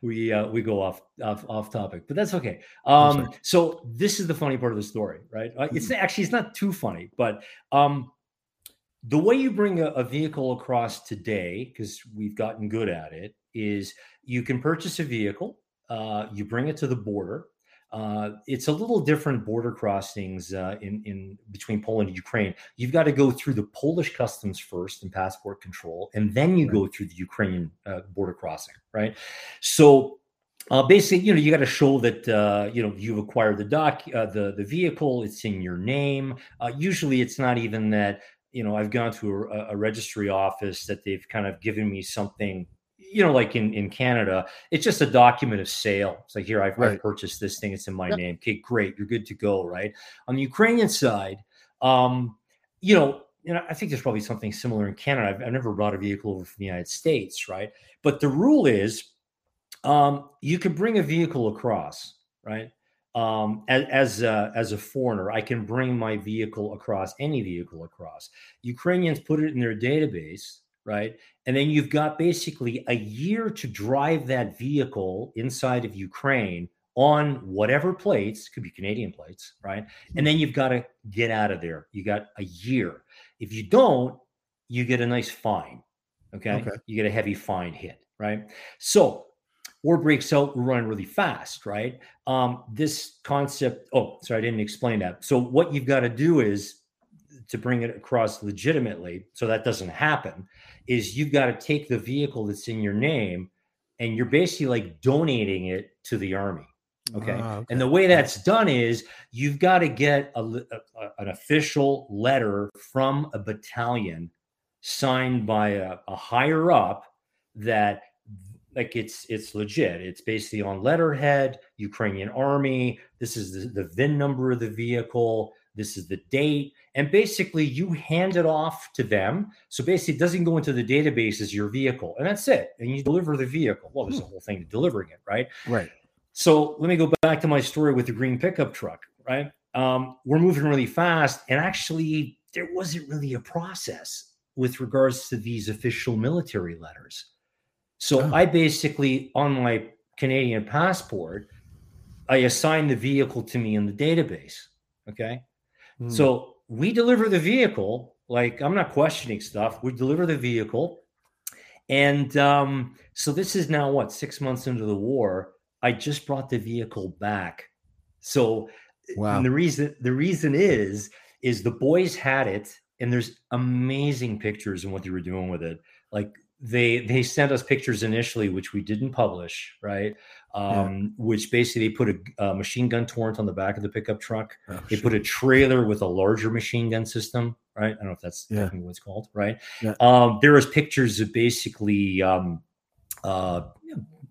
We go off topic, but that's okay. So this is the funny part of the story, right? It's not too funny, but the way you bring a vehicle across today, because we've gotten good at it, is you can purchase a vehicle, you bring it to the border. It's a little different border crossings in between Poland and Ukraine. You've got to go through the Polish customs first and passport control, and then you go through the Ukrainian border crossing, right? So basically, you know, you got to show that, you know, you've acquired the vehicle, it's in your name. Usually it's not even that, you know, I've gone to a registry office that they've kind of given me something. You know, like in Canada, it's just a document of sale. It's like, here, I've purchased this thing. It's in my name. Okay, great. You're good to go, right? On the Ukrainian side, you know, I think there's probably something similar in Canada. I've never brought a vehicle over from the United States, right? But the rule is you can bring a vehicle across, right? As a foreigner, I can bring my vehicle across, any vehicle across. Ukrainians put it in their database, right? And then you've got basically a year to drive that vehicle inside of Ukraine on whatever plates, could be Canadian plates, right? And then you've got to get out of there. You got a year. If you don't, you get a nice fine, okay? You get a heavy fine hit, right? So war breaks out, we're running really fast, right? This concept, oh, sorry, I didn't explain that. So what you've got to do is, to bring it across legitimately, so that doesn't happen, is you've got to take the vehicle that's in your name and you're basically like donating it to the army. Okay. And the way that's done is you've got to get an official letter from a battalion signed by a higher up that like it's legit. It's basically on letterhead, Ukrainian army. This is the VIN number of the vehicle. This is the date. And basically you hand it off to them. So basically it doesn't go into the database as your vehicle, and that's it. And you deliver the vehicle. Well, there's a whole thing to delivering it, right? Right. So let me go back to my story with the green pickup truck, right? We're moving really fast. And actually there wasn't really a process with regards to these official military letters. So I basically, on my Canadian passport, I assigned the vehicle to me in the database, okay? So we deliver the vehicle, like I'm not questioning stuff. We deliver the vehicle. And so this is now what, 6 months into the war, I just brought the vehicle back. So and the reason is the boys had it, and there's amazing pictures in what they were doing with it. Like they sent us pictures initially, which we didn't publish, right? Which basically they put a machine gun turret on the back of the pickup truck. They put a trailer with a larger machine gun system, right? I don't know if that's technically what it's called, right? There was pictures of basically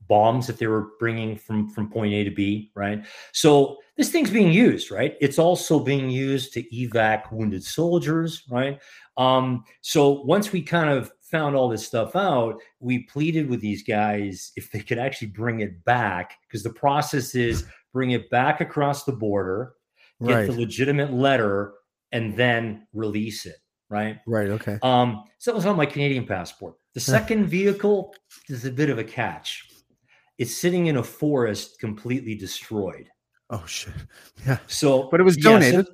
bombs that they were bringing from point A to B, right? So this thing's being used, right? It's also being used to evac wounded soldiers, right? So once we kind of found all this stuff out, we pleaded with these guys if they could actually bring it back, because the process is bring it back across the border, get the legitimate letter, and then release it, right? So that was on my Canadian passport. The second vehicle is a bit of a catch. It's sitting in a forest completely destroyed. So, but it was donated.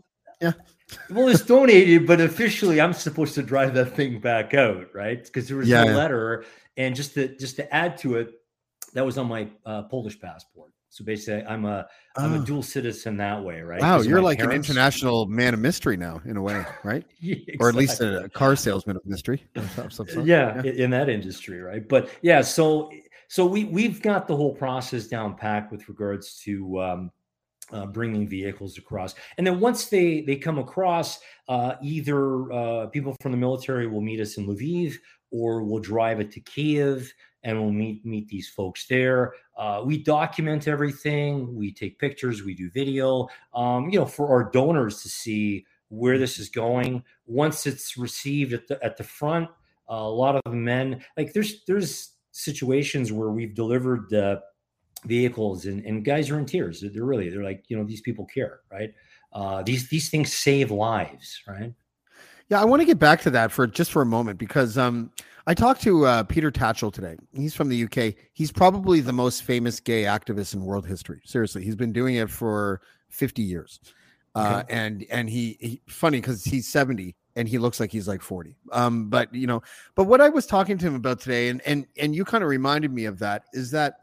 Well, it's donated, but officially I'm supposed to drive that thing back out, right? Because there was no letter. And just to add to it, that was on my Polish passport. So basically I'm a dual citizen that way, right? Wow, you're like an international man of mystery now, in a way, right? Exactly. Or at least a car salesman of mystery. In that industry, right? But yeah, so we've got the whole process down packed with regards to bringing vehicles across. And then once they come across, either people from the military will meet us in Lviv, or we'll drive it to Kyiv and we'll meet these folks there. We document everything. We take pictures. We do video, for our donors to see where this is going. Once it's received at the front, a lot of the men, like there's situations where we've delivered vehicles and guys are in tears. They're like, these people care, right? These things save lives, right? Yeah, I want to get back to that for a moment, because I talked to Peter Tatchell today. He's from the UK. He's probably the most famous gay activist in world history. Seriously, he's been doing it for 50 years. And he funny because he's 70 and he looks like he's like 40. But what I was talking to him about today, and you kind of reminded me of that, is that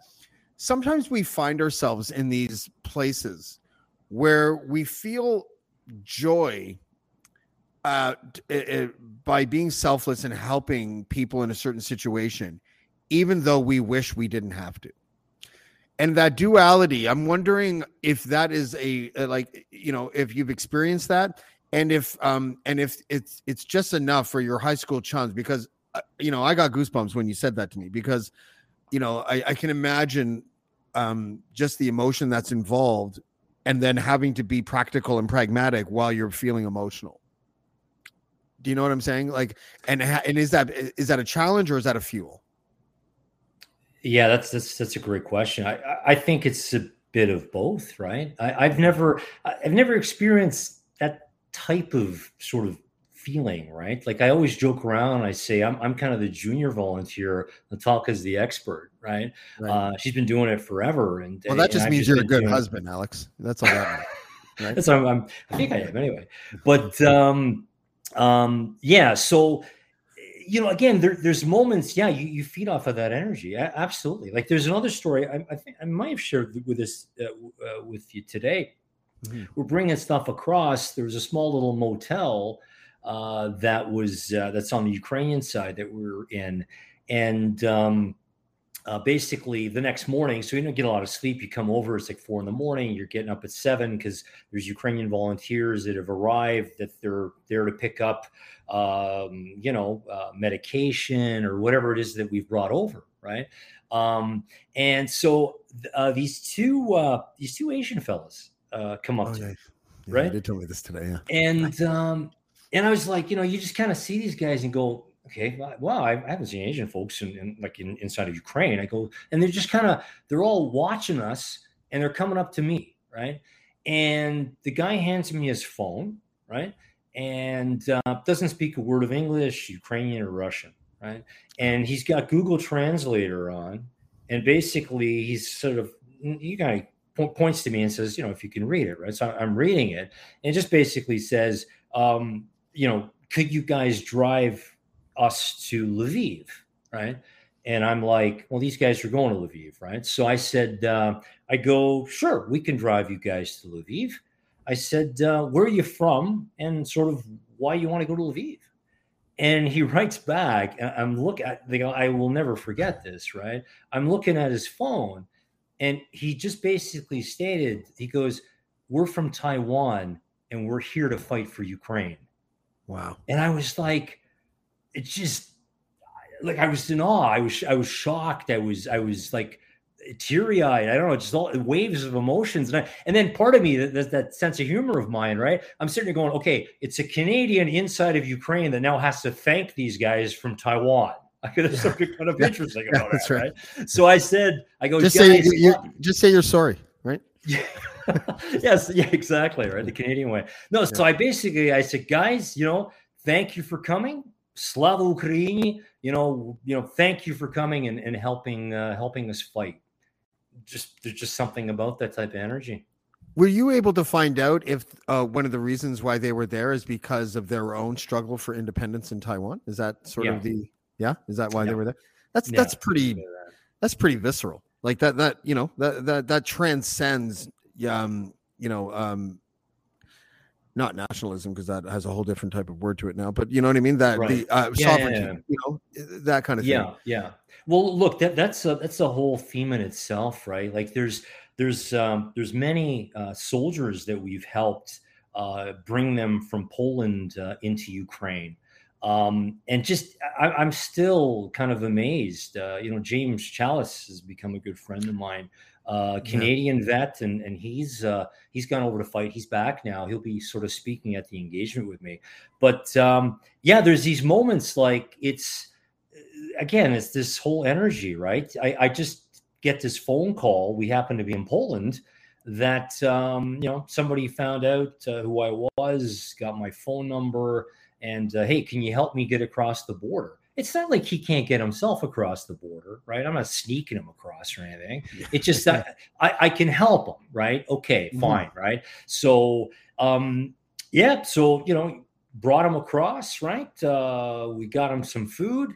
sometimes we find ourselves in these places where we feel joy by being selfless and helping people in a certain situation, even though we wish we didn't have to. And that duality, I'm wondering if that is if you've experienced that, and if it's just enough for your high school chums, because I got goosebumps when you said that to me, because I can imagine just the emotion that's involved, and then having to be practical and pragmatic while you're feeling emotional. Do you know what I'm saying? Like, and is that a challenge, or is that a fuel? Yeah, that's a great question. I think it's a bit of both, right? I've never experienced that type of sort of feeling, right? Like I always joke around. I say I'm kind of the junior volunteer. Natalka's the expert, right? She's been doing it forever. And well, that just means you're a good husband, Alex. That's all that means, right? That's what I think I am anyway. But yeah, so you know, again, there's moments. Yeah, you feed off of that energy. Absolutely. Like there's another story. I think I might have shared with this with you today. Mm-hmm. We're bringing stuff across. There was a small little motel that's on the Ukrainian side that we were in, and basically the next morning, so you don't get a lot of sleep. You come over, it's like 4 a.m. You're getting up at 7 because there's Ukrainian volunteers that have arrived that they're there to pick up, medication or whatever it is that we've brought over, right? And so these two Asian fellas. Come up to me, yeah, right? They told me this today, yeah. And I was like, you know, you just kind of see these guys and go, okay, wow, I haven't seen Asian folks inside of Ukraine. I go, and they're just kind of, they're all watching us, and they're coming up to me, right? And the guy hands me his phone, right, and doesn't speak a word of English, Ukrainian, or Russian, right? And he's got Google Translator on, and basically he's sort of, you gotta. Points to me and says, you know, if you can read it, right? So I'm reading it, and it just basically says, could you guys drive us to Lviv, right? And I'm like, well, these guys are going to Lviv, right? So I said, sure, we can drive you guys to Lviv. I said, where are you from, and sort of why you want to go to Lviv? And he writes back. I will never forget this, right? I'm looking at his phone. And he just basically stated, he goes, we're from Taiwan and we're here to fight for Ukraine. Wow. And I was like, it's just like, I was in awe. I was shocked. I was like teary eyed. I don't know, just all waves of emotions. And then part of me, that sense of humor of mine, right? I'm sitting there going, okay, it's a Canadian inside of Ukraine that now has to thank these guys from Taiwan. I could have something kind of interesting about that, right? So I said, I go, just say you're sorry, right? Yes, yeah, exactly, right? The Canadian way. No, so I said, guys, you know, thank you for coming. Slava Ukraini, you know, thank you for coming and helping us fight. There's something about that type of energy. Were you able to find out if one of the reasons why they were there is because of their own struggle for independence in Taiwan? Is that sort of the... Yeah, is that why they were there? That's pretty visceral. Like that transcends not nationalism, because that has a whole different type of word to it now. But you know what I mean? That sovereignty, that kind of thing. Yeah, yeah. Well, look, that's a whole theme in itself, right? Like there's many soldiers that we've helped bring them from Poland into Ukraine. And just, I'm still kind of amazed, James Challis has become a good friend of mine, Canadian vet. And he's gone over to fight. He's back now. He'll be sort of speaking at the engagement with me, but, there's these moments like it's this whole energy, right? I just get this phone call. We happen to be in Poland that, somebody found out who I was, got my phone number. And, hey, can you help me get across the border? It's not like he can't get himself across the border, right? I'm not sneaking him across or anything. It's just that I can help him, right? Okay, fine, right? So, brought him across, right? We got him some food,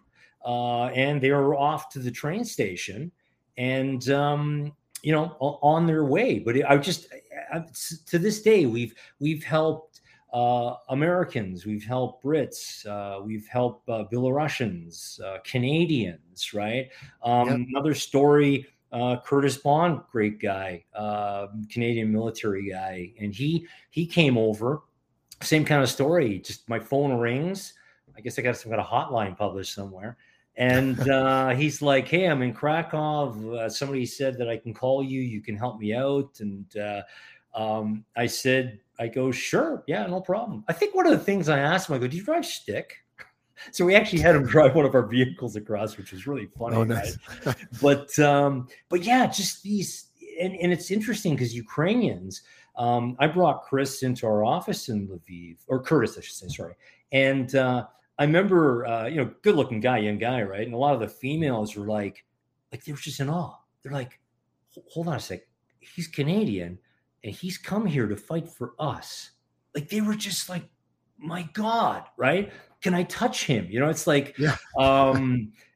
and they were off to the train station and, on their way. But to this day, we've helped Americans, we've helped Brits, we've helped Belarusians, Canadians, right? Another story, Curtis Bond, great guy, Canadian military guy. And he came over, same kind of story. Just my phone rings. I guess I got some kind of hotline published somewhere. And he's like, hey, I'm in Krakow. Somebody said that I can call you. You can help me out. And I said, I go, sure, yeah, no problem. I think one of the things I asked him, I go, do you drive shtick? So we actually had him drive one of our vehicles across, which was really funny. Oh, nice. Right? But yeah, just these, and it's interesting because Ukrainians, I brought Curtis into our office in Lviv, And I remember, good looking guy, young guy, right? And a lot of the females were like they were just in awe. They're like, hold on a sec, he's Canadian and he's come here to fight for us. Like they were just like, my God, right? Can I touch him? You know, it's like, yeah.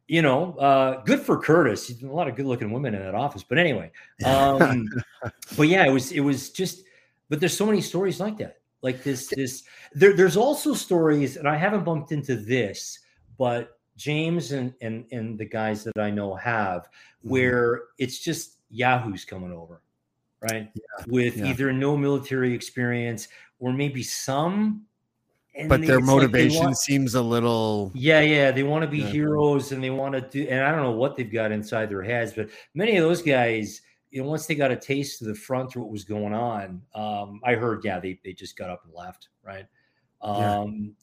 Good for Curtis. A lot of good looking women in that office, but anyway, but yeah, it was just, but there's so many stories like that. Like this, there's also stories, and I haven't bumped into this, but James and the guys that I know have, where it's just yahoos coming over, right? Yeah. With either no military experience or maybe some, but their motivation seems a little... Yeah, they want to be heroes, and they want to do... And I don't know what they've got inside their heads, but many of those guys, you know, once they got a taste of the front or what was going on, I heard, they just got up and left, right?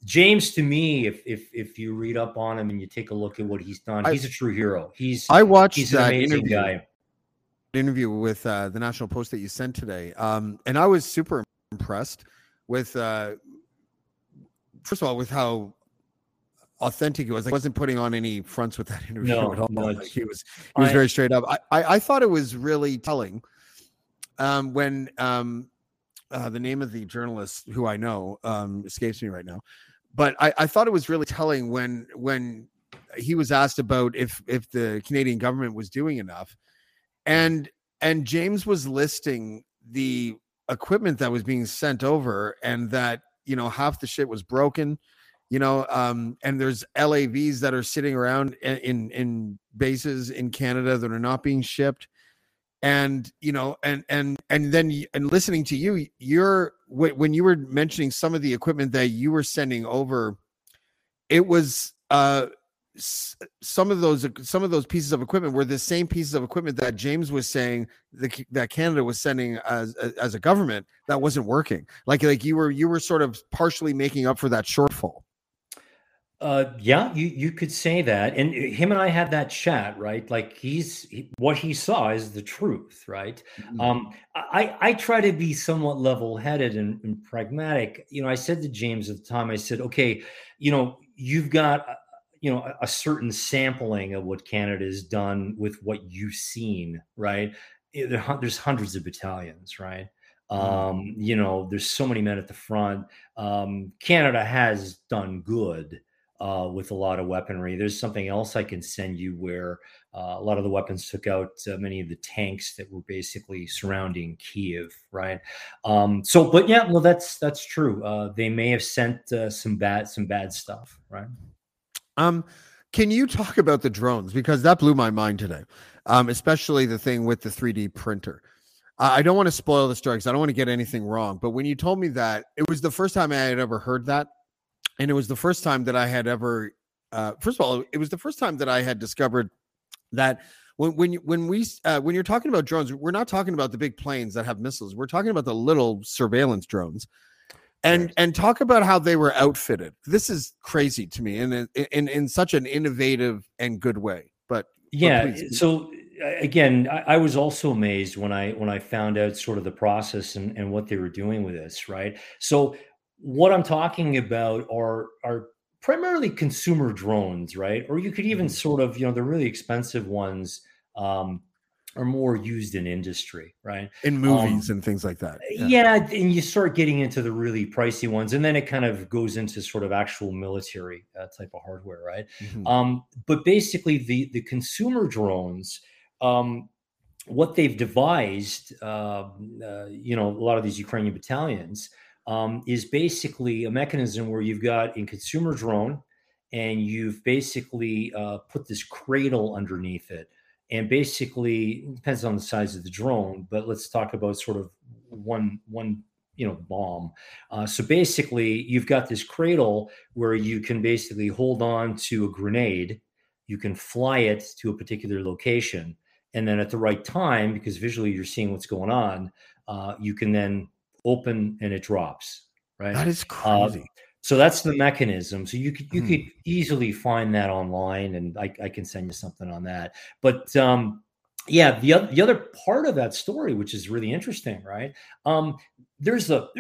James, to me, if you read up on him and you take a look at what he's done, he's a true hero. He's an amazing interview with the National Post that you sent today, and I was super impressed with... first of all, with how authentic he was. Like, he wasn't putting on any fronts with that interview at all. No, like, he was very straight up. I thought it was really telling when the name of the journalist who I know escapes me right now, but I thought it was really telling when he was asked about if the Canadian government was doing enough, and James was listing the equipment that was being sent over, and that, you know, half the shit was broken, you know, and there's LAVs that are sitting around in bases in Canada that are not being shipped. And, you know, and then listening to you, when you were mentioning some of the equipment that you were sending over, it was, some of those pieces of equipment were the same pieces of equipment that James was saying that Canada was sending as a government that wasn't working. Like you were sort of partially making up for that shortfall. You could say that. And him and I had that chat, right? Like what he saw is the truth, right? Mm-hmm. I try to be somewhat level-headed and pragmatic. You know, I said to James at the time, I said, okay, you know, you've got a certain sampling of what Canada has done with what you've seen, right? There's hundreds of battalions, right? There's so many men at the front. Canada has done good with a lot of weaponry. There's something else I can send you where a lot of the weapons took out many of the tanks that were basically surrounding Kyiv, right? That's true. They may have sent some bad stuff, right? Can you talk about the drones? Because that blew my mind today, especially the thing with the 3D printer. I don't want to spoil the story because I don't want to get anything wrong. But when you told me that, it was the first time I had ever heard that. And it was the first time that I had ever, first of all, it was the first time that I had discovered that when you're talking about drones, we're not talking about the big planes that have missiles. We're talking about the little surveillance drones. And talk about how they were outfitted. This is crazy to me, and in such an innovative and good way. But please. So again, I was also amazed when I found out sort of the process and what they were doing with this, right? So what I'm talking about are primarily consumer drones, right? Or you could even sort of, the really expensive ones. Are more used in industry, right? In movies and things like that. Yeah, and you start getting into the really pricey ones, and then it kind of goes into sort of actual military type of hardware, right? Mm-hmm. But basically the consumer drones, what they've devised, a lot of these Ukrainian battalions, is basically a mechanism where you've got in consumer drone, and you've basically put this cradle underneath it. And basically, it depends on the size of the drone, but let's talk about sort of one bomb. So basically, you've got this cradle where you can basically hold on to a grenade. You can fly it to a particular location. And then at the right time, because visually you're seeing what's going on, you can then open and it drops, right? That is crazy. So that's the mechanism. So you could easily find that online, and I can send you something on that. But the other part of that story, which is really interesting, right? There's a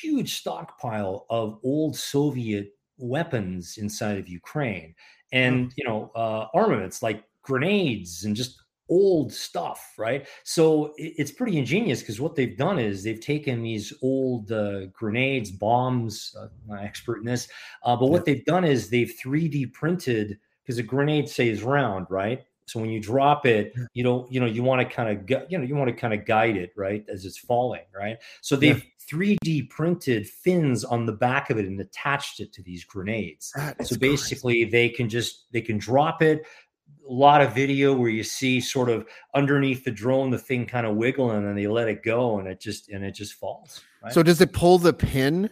huge stockpile of old Soviet weapons inside of Ukraine and, you know, armaments like grenades and just old stuff, right? So it's pretty ingenious because what they've done is they've taken these old grenades, bombs, I'm not an expert in this, but what they've done is they've 3D printed, because a grenade, say, is round, right? So when you drop it, you don't, you know, you want to kind of, you know, you want to kind of guide it, right, as it's falling, right? So they've 3D printed fins on the back of it and attached it to these grenades. So basically they can just, they can drop it. A lot of video where you see sort of underneath the drone, the thing kind of wiggling, and they let it go, and it just falls. Right? So does it pull the pin?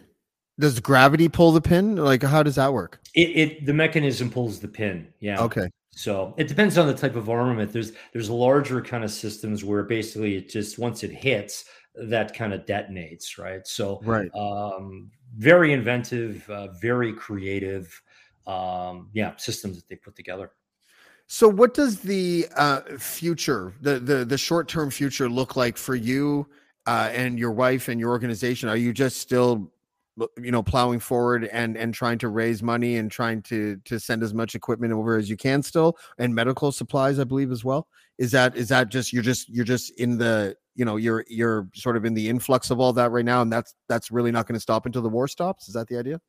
Does gravity pull the pin? Like, how does that work? It the mechanism pulls the pin. Yeah. Okay. So it depends on the type of armament. There's larger kind of systems where basically it just, once it hits, that kind of detonates, right? So very inventive, very creative, systems that they put together. So what does the future, the short-term future look like for you and your wife and your organization? Are you just still, you know, plowing forward and trying to raise money and trying to send as much equipment over as you can still, and medical supplies, I believe, as well? Is that just, you're just in the, you know, you're sort of in the influx of all that right now, and that's really not going to stop until the war stops? Is that the idea?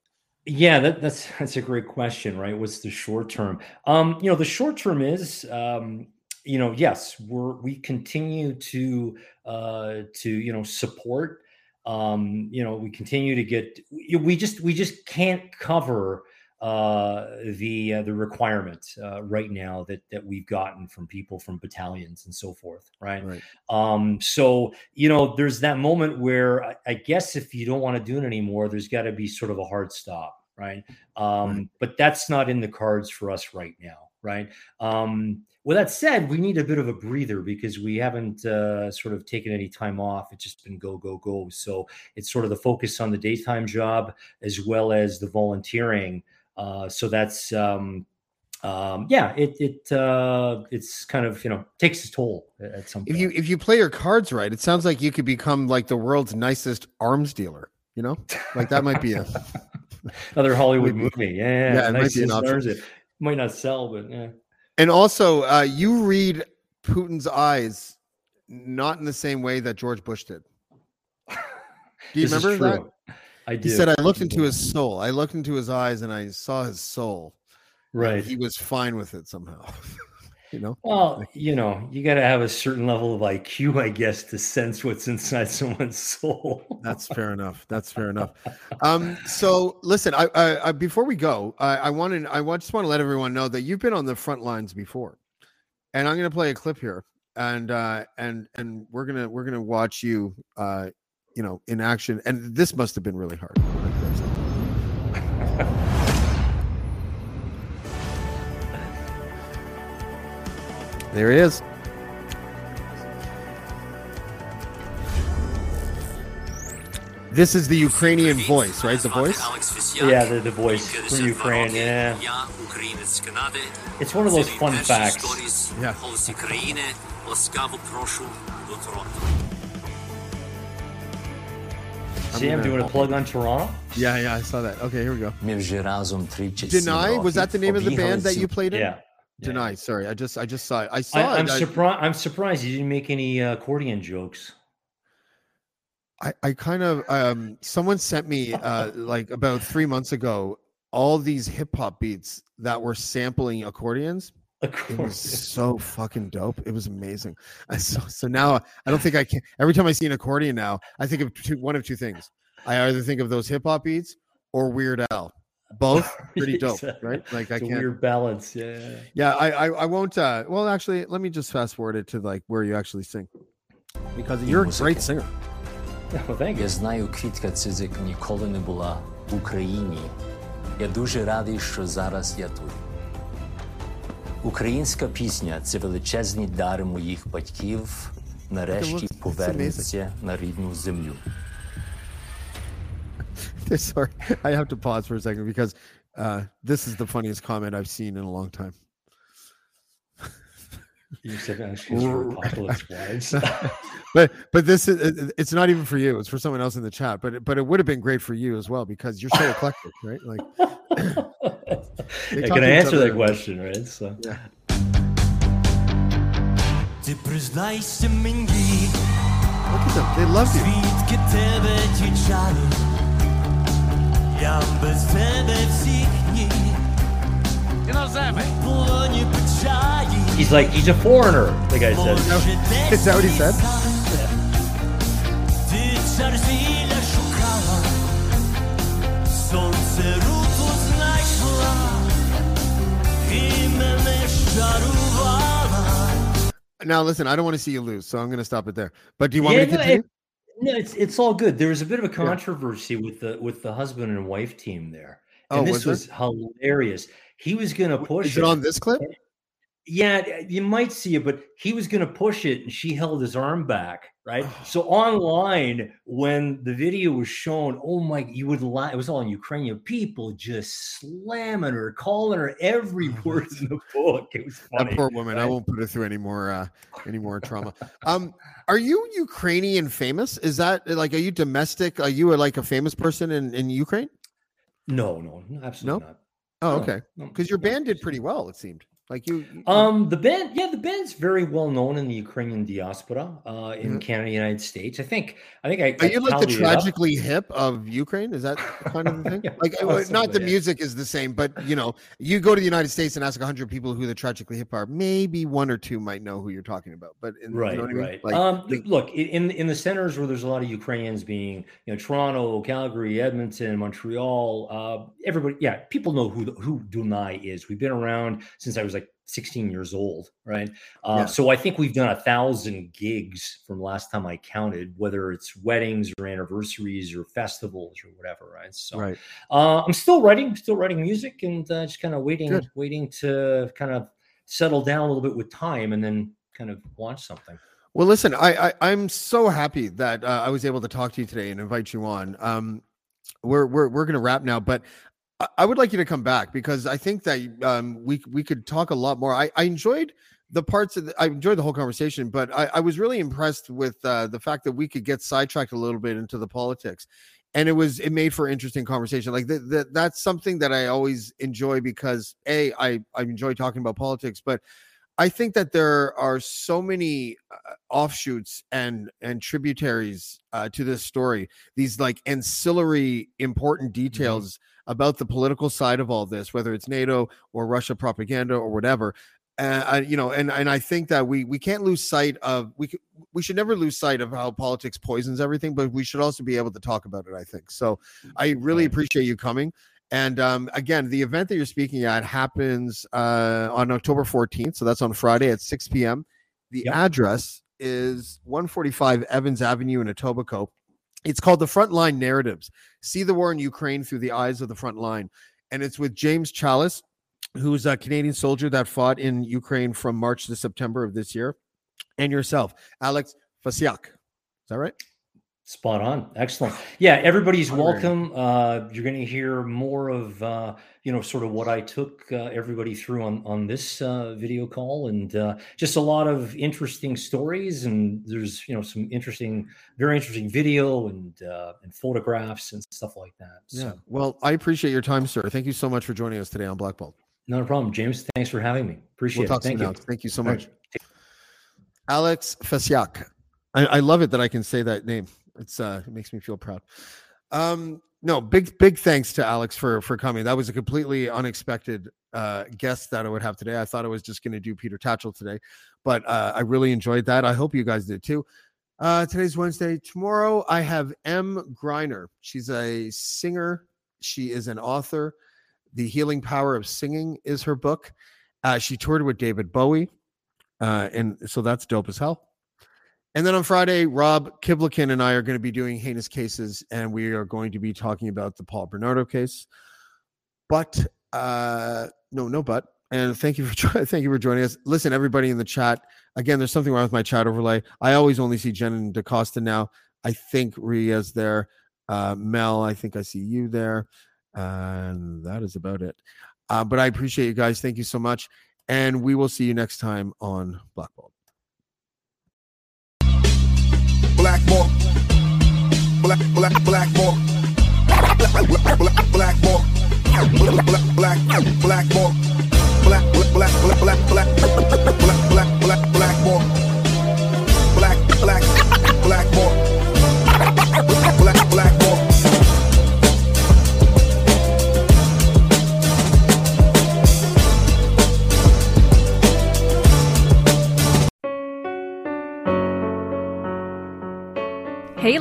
Yeah, that's a great question, right? What's the short term? You know, the short term is, you know, yes, we continue to, you know, support. You know, we continue to get. We just can't cover the requirement right now that we've gotten from people, from battalions and so forth, right? So, you know, there's that moment where I guess if you don't want to do it anymore, there's got to be sort of a hard stop, right? But that's not in the cards for us right now, right? Well, that said, we need a bit of a breather because we haven't sort of taken any time off. It's just been go, go, go. So it's sort of the focus on the daytime job as well as the volunteering. So that's, it's kind of, you know, takes its toll at some point. If you play your cards right, it sounds like you could become like the world's nicest arms dealer, you know, like that might be another Hollywood movie. Yeah, nicest arms. It might not sell, but yeah. And also you read Putin's eyes, not in the same way that George Bush did. Do you remember that? I do. He said, I looked into his soul. I looked into his eyes and I saw his soul. Right. He was fine with it somehow. You know? Well, you know, you got to have a certain level of IQ, I guess, to sense what's inside someone's soul. That's fair enough. So listen, I before we go, I just want to let everyone know that you've been on the front lines before, and I'm going to play a clip here, and we're going to watch you, you know, in action. And this must have been really hard. There he is. This is the Ukrainian voice, right? The voice? Yeah, the voice from Ukraine, yeah. It's one of those fun facts. Yeah. See, I'm doing a plug on Toronto? Yeah, I saw that. Okay, here we go. Deny, was that the name of the band that you played in? Yeah. Deny. Sorry, I just saw it. I'm surprised you didn't make any accordion jokes. I kind of someone sent me like about 3 months ago all these hip hop beats that were sampling accordions. It was so fucking dope. It was amazing. So now I don't think I can. Every time I see an accordion now, I think of one of two things. I either think of those hip hop beats or Weird Al. Both pretty dope, right? Like I can't. Weird balance, yeah. I won't. Well, actually, let me just fast forward it to like where you actually sing, because you're a great singer. Well, thank you. Я знаю, квітка цизик ніколи не була в Україні. Я дуже радий, що зараз я тут. Українська пісня – це величезний дар моїх батьків. Нарешті повернуться на рідну землю. Sorry, I have to pause for a second because this is the funniest comment I've seen in a long time. But this is, it's not even for you, it's for someone else in the chat, but it would have been great for you as well, because you're so eclectic, right? Like I can answer that question, right? So yeah. Look at them, they love you. He's like, he's a foreigner, the guy said. Is that what he said? Yeah. Now, listen, I don't want to see you lose, so I'm going to stop it there. But do you want me to continue? No, it's all good. There was a bit of a controversy with the husband and wife team there. And this was hilarious. He was going to push it. Is it on this clip? Yeah, you might see it, but he was going to push it, and she held his arm back, right? So online, when the video was shown, oh, my, you would lie. It was all in Ukrainian. People just slamming her, calling her every word in the book. It was funny. That poor woman. Right? I won't put her through any more trauma. Are you Ukrainian famous? Is that like, are you domestic? Are you like a famous person in Ukraine? No, absolutely not. Oh, okay. Because your band did pretty well, it seemed. Like you the band's very well known in the Ukrainian diaspora, in Canada, United States. I think are you like the tragically hip of Ukraine? Is that kind of the thing? Like, not the music is the same, but you know, you go to the United States and ask 100 people who the tragically hip are, maybe one or two might know who you're talking about. But right. Like, look, in the centers where there's a lot of Ukrainians, being Toronto, Calgary, Edmonton, Montreal, everybody, people know who Dunai is. We've been around since I was 16 years old, right? So I think we've done 1,000 gigs from last time I counted, whether it's weddings or anniversaries or festivals or whatever, right? So I'm still writing music, and just kind of waiting to kind of settle down a little bit with time and then kind of launch something. Well, listen, I'm so happy that I was able to talk to you today and invite you on. We're going to wrap now, but I would like you to come back, because I think that we could talk a lot more. I enjoyed I enjoyed the whole conversation, but I was really impressed with the fact that we could get sidetracked a little bit into the politics, and it made for interesting conversation. Like that's something that I always enjoy, because I enjoy talking about politics, but I think that there are so many offshoots and tributaries to this story. These like ancillary important details about the political side of all this, whether it's NATO or Russia propaganda or whatever. And I think that we can't lose sight of, we should never lose sight of how politics poisons everything, but we should also be able to talk about it, I think. So I really appreciate you coming. And again, the event that you're speaking at happens on October 14th. So that's on Friday at 6 p.m. The address is 145 Evans Avenue in Etobicoke. It's called The Frontline Narratives. See the war in Ukraine through the eyes of the front line. And it's with James Challis, who's a Canadian soldier that fought in Ukraine from March to September of this year, and yourself, Alex Pasiak. Is that right? Spot on. Excellent. Yeah, everybody's welcome. You're going to hear more of, sort of what I took everybody through on this video call, and just a lot of interesting stories. And there's, some very interesting video and photographs and stuff like that. So. Yeah. Well, I appreciate your time, sir. Thank you so much for joining us today on Black Bolt. Not a problem, James. Thanks for having me. Appreciate it. Thank you. Thank you so much. Right. Alex Pasiak. I love it that I can say that name. It's it makes me feel proud. No, big thanks to Alex for coming. That was a completely unexpected guest that I would have today. I thought I was just going to do Peter Tatchell today, but I really enjoyed that. I hope you guys did too. Today's Wednesday. Tomorrow I have M. Greiner. She's a singer. She is an author. The Healing Power of Singing is her book. She toured with David Bowie, and so that's dope as hell. And then on Friday, Rob Kiblikin and I are going to be doing heinous cases, and we are going to be talking about the Paul Bernardo case. But no but. And thank you for joining us. Listen, everybody in the chat. Again, there's something wrong with my chat overlay. I always only see Jen and DaCosta now. I think Ria's there. Mel, I think I see you there. And that is about it. But I appreciate you guys. Thank you so much. And we will see you next time on Blackball. Blackball. Blackball. Blackball. Blackball. Blackball. Blackball. Hey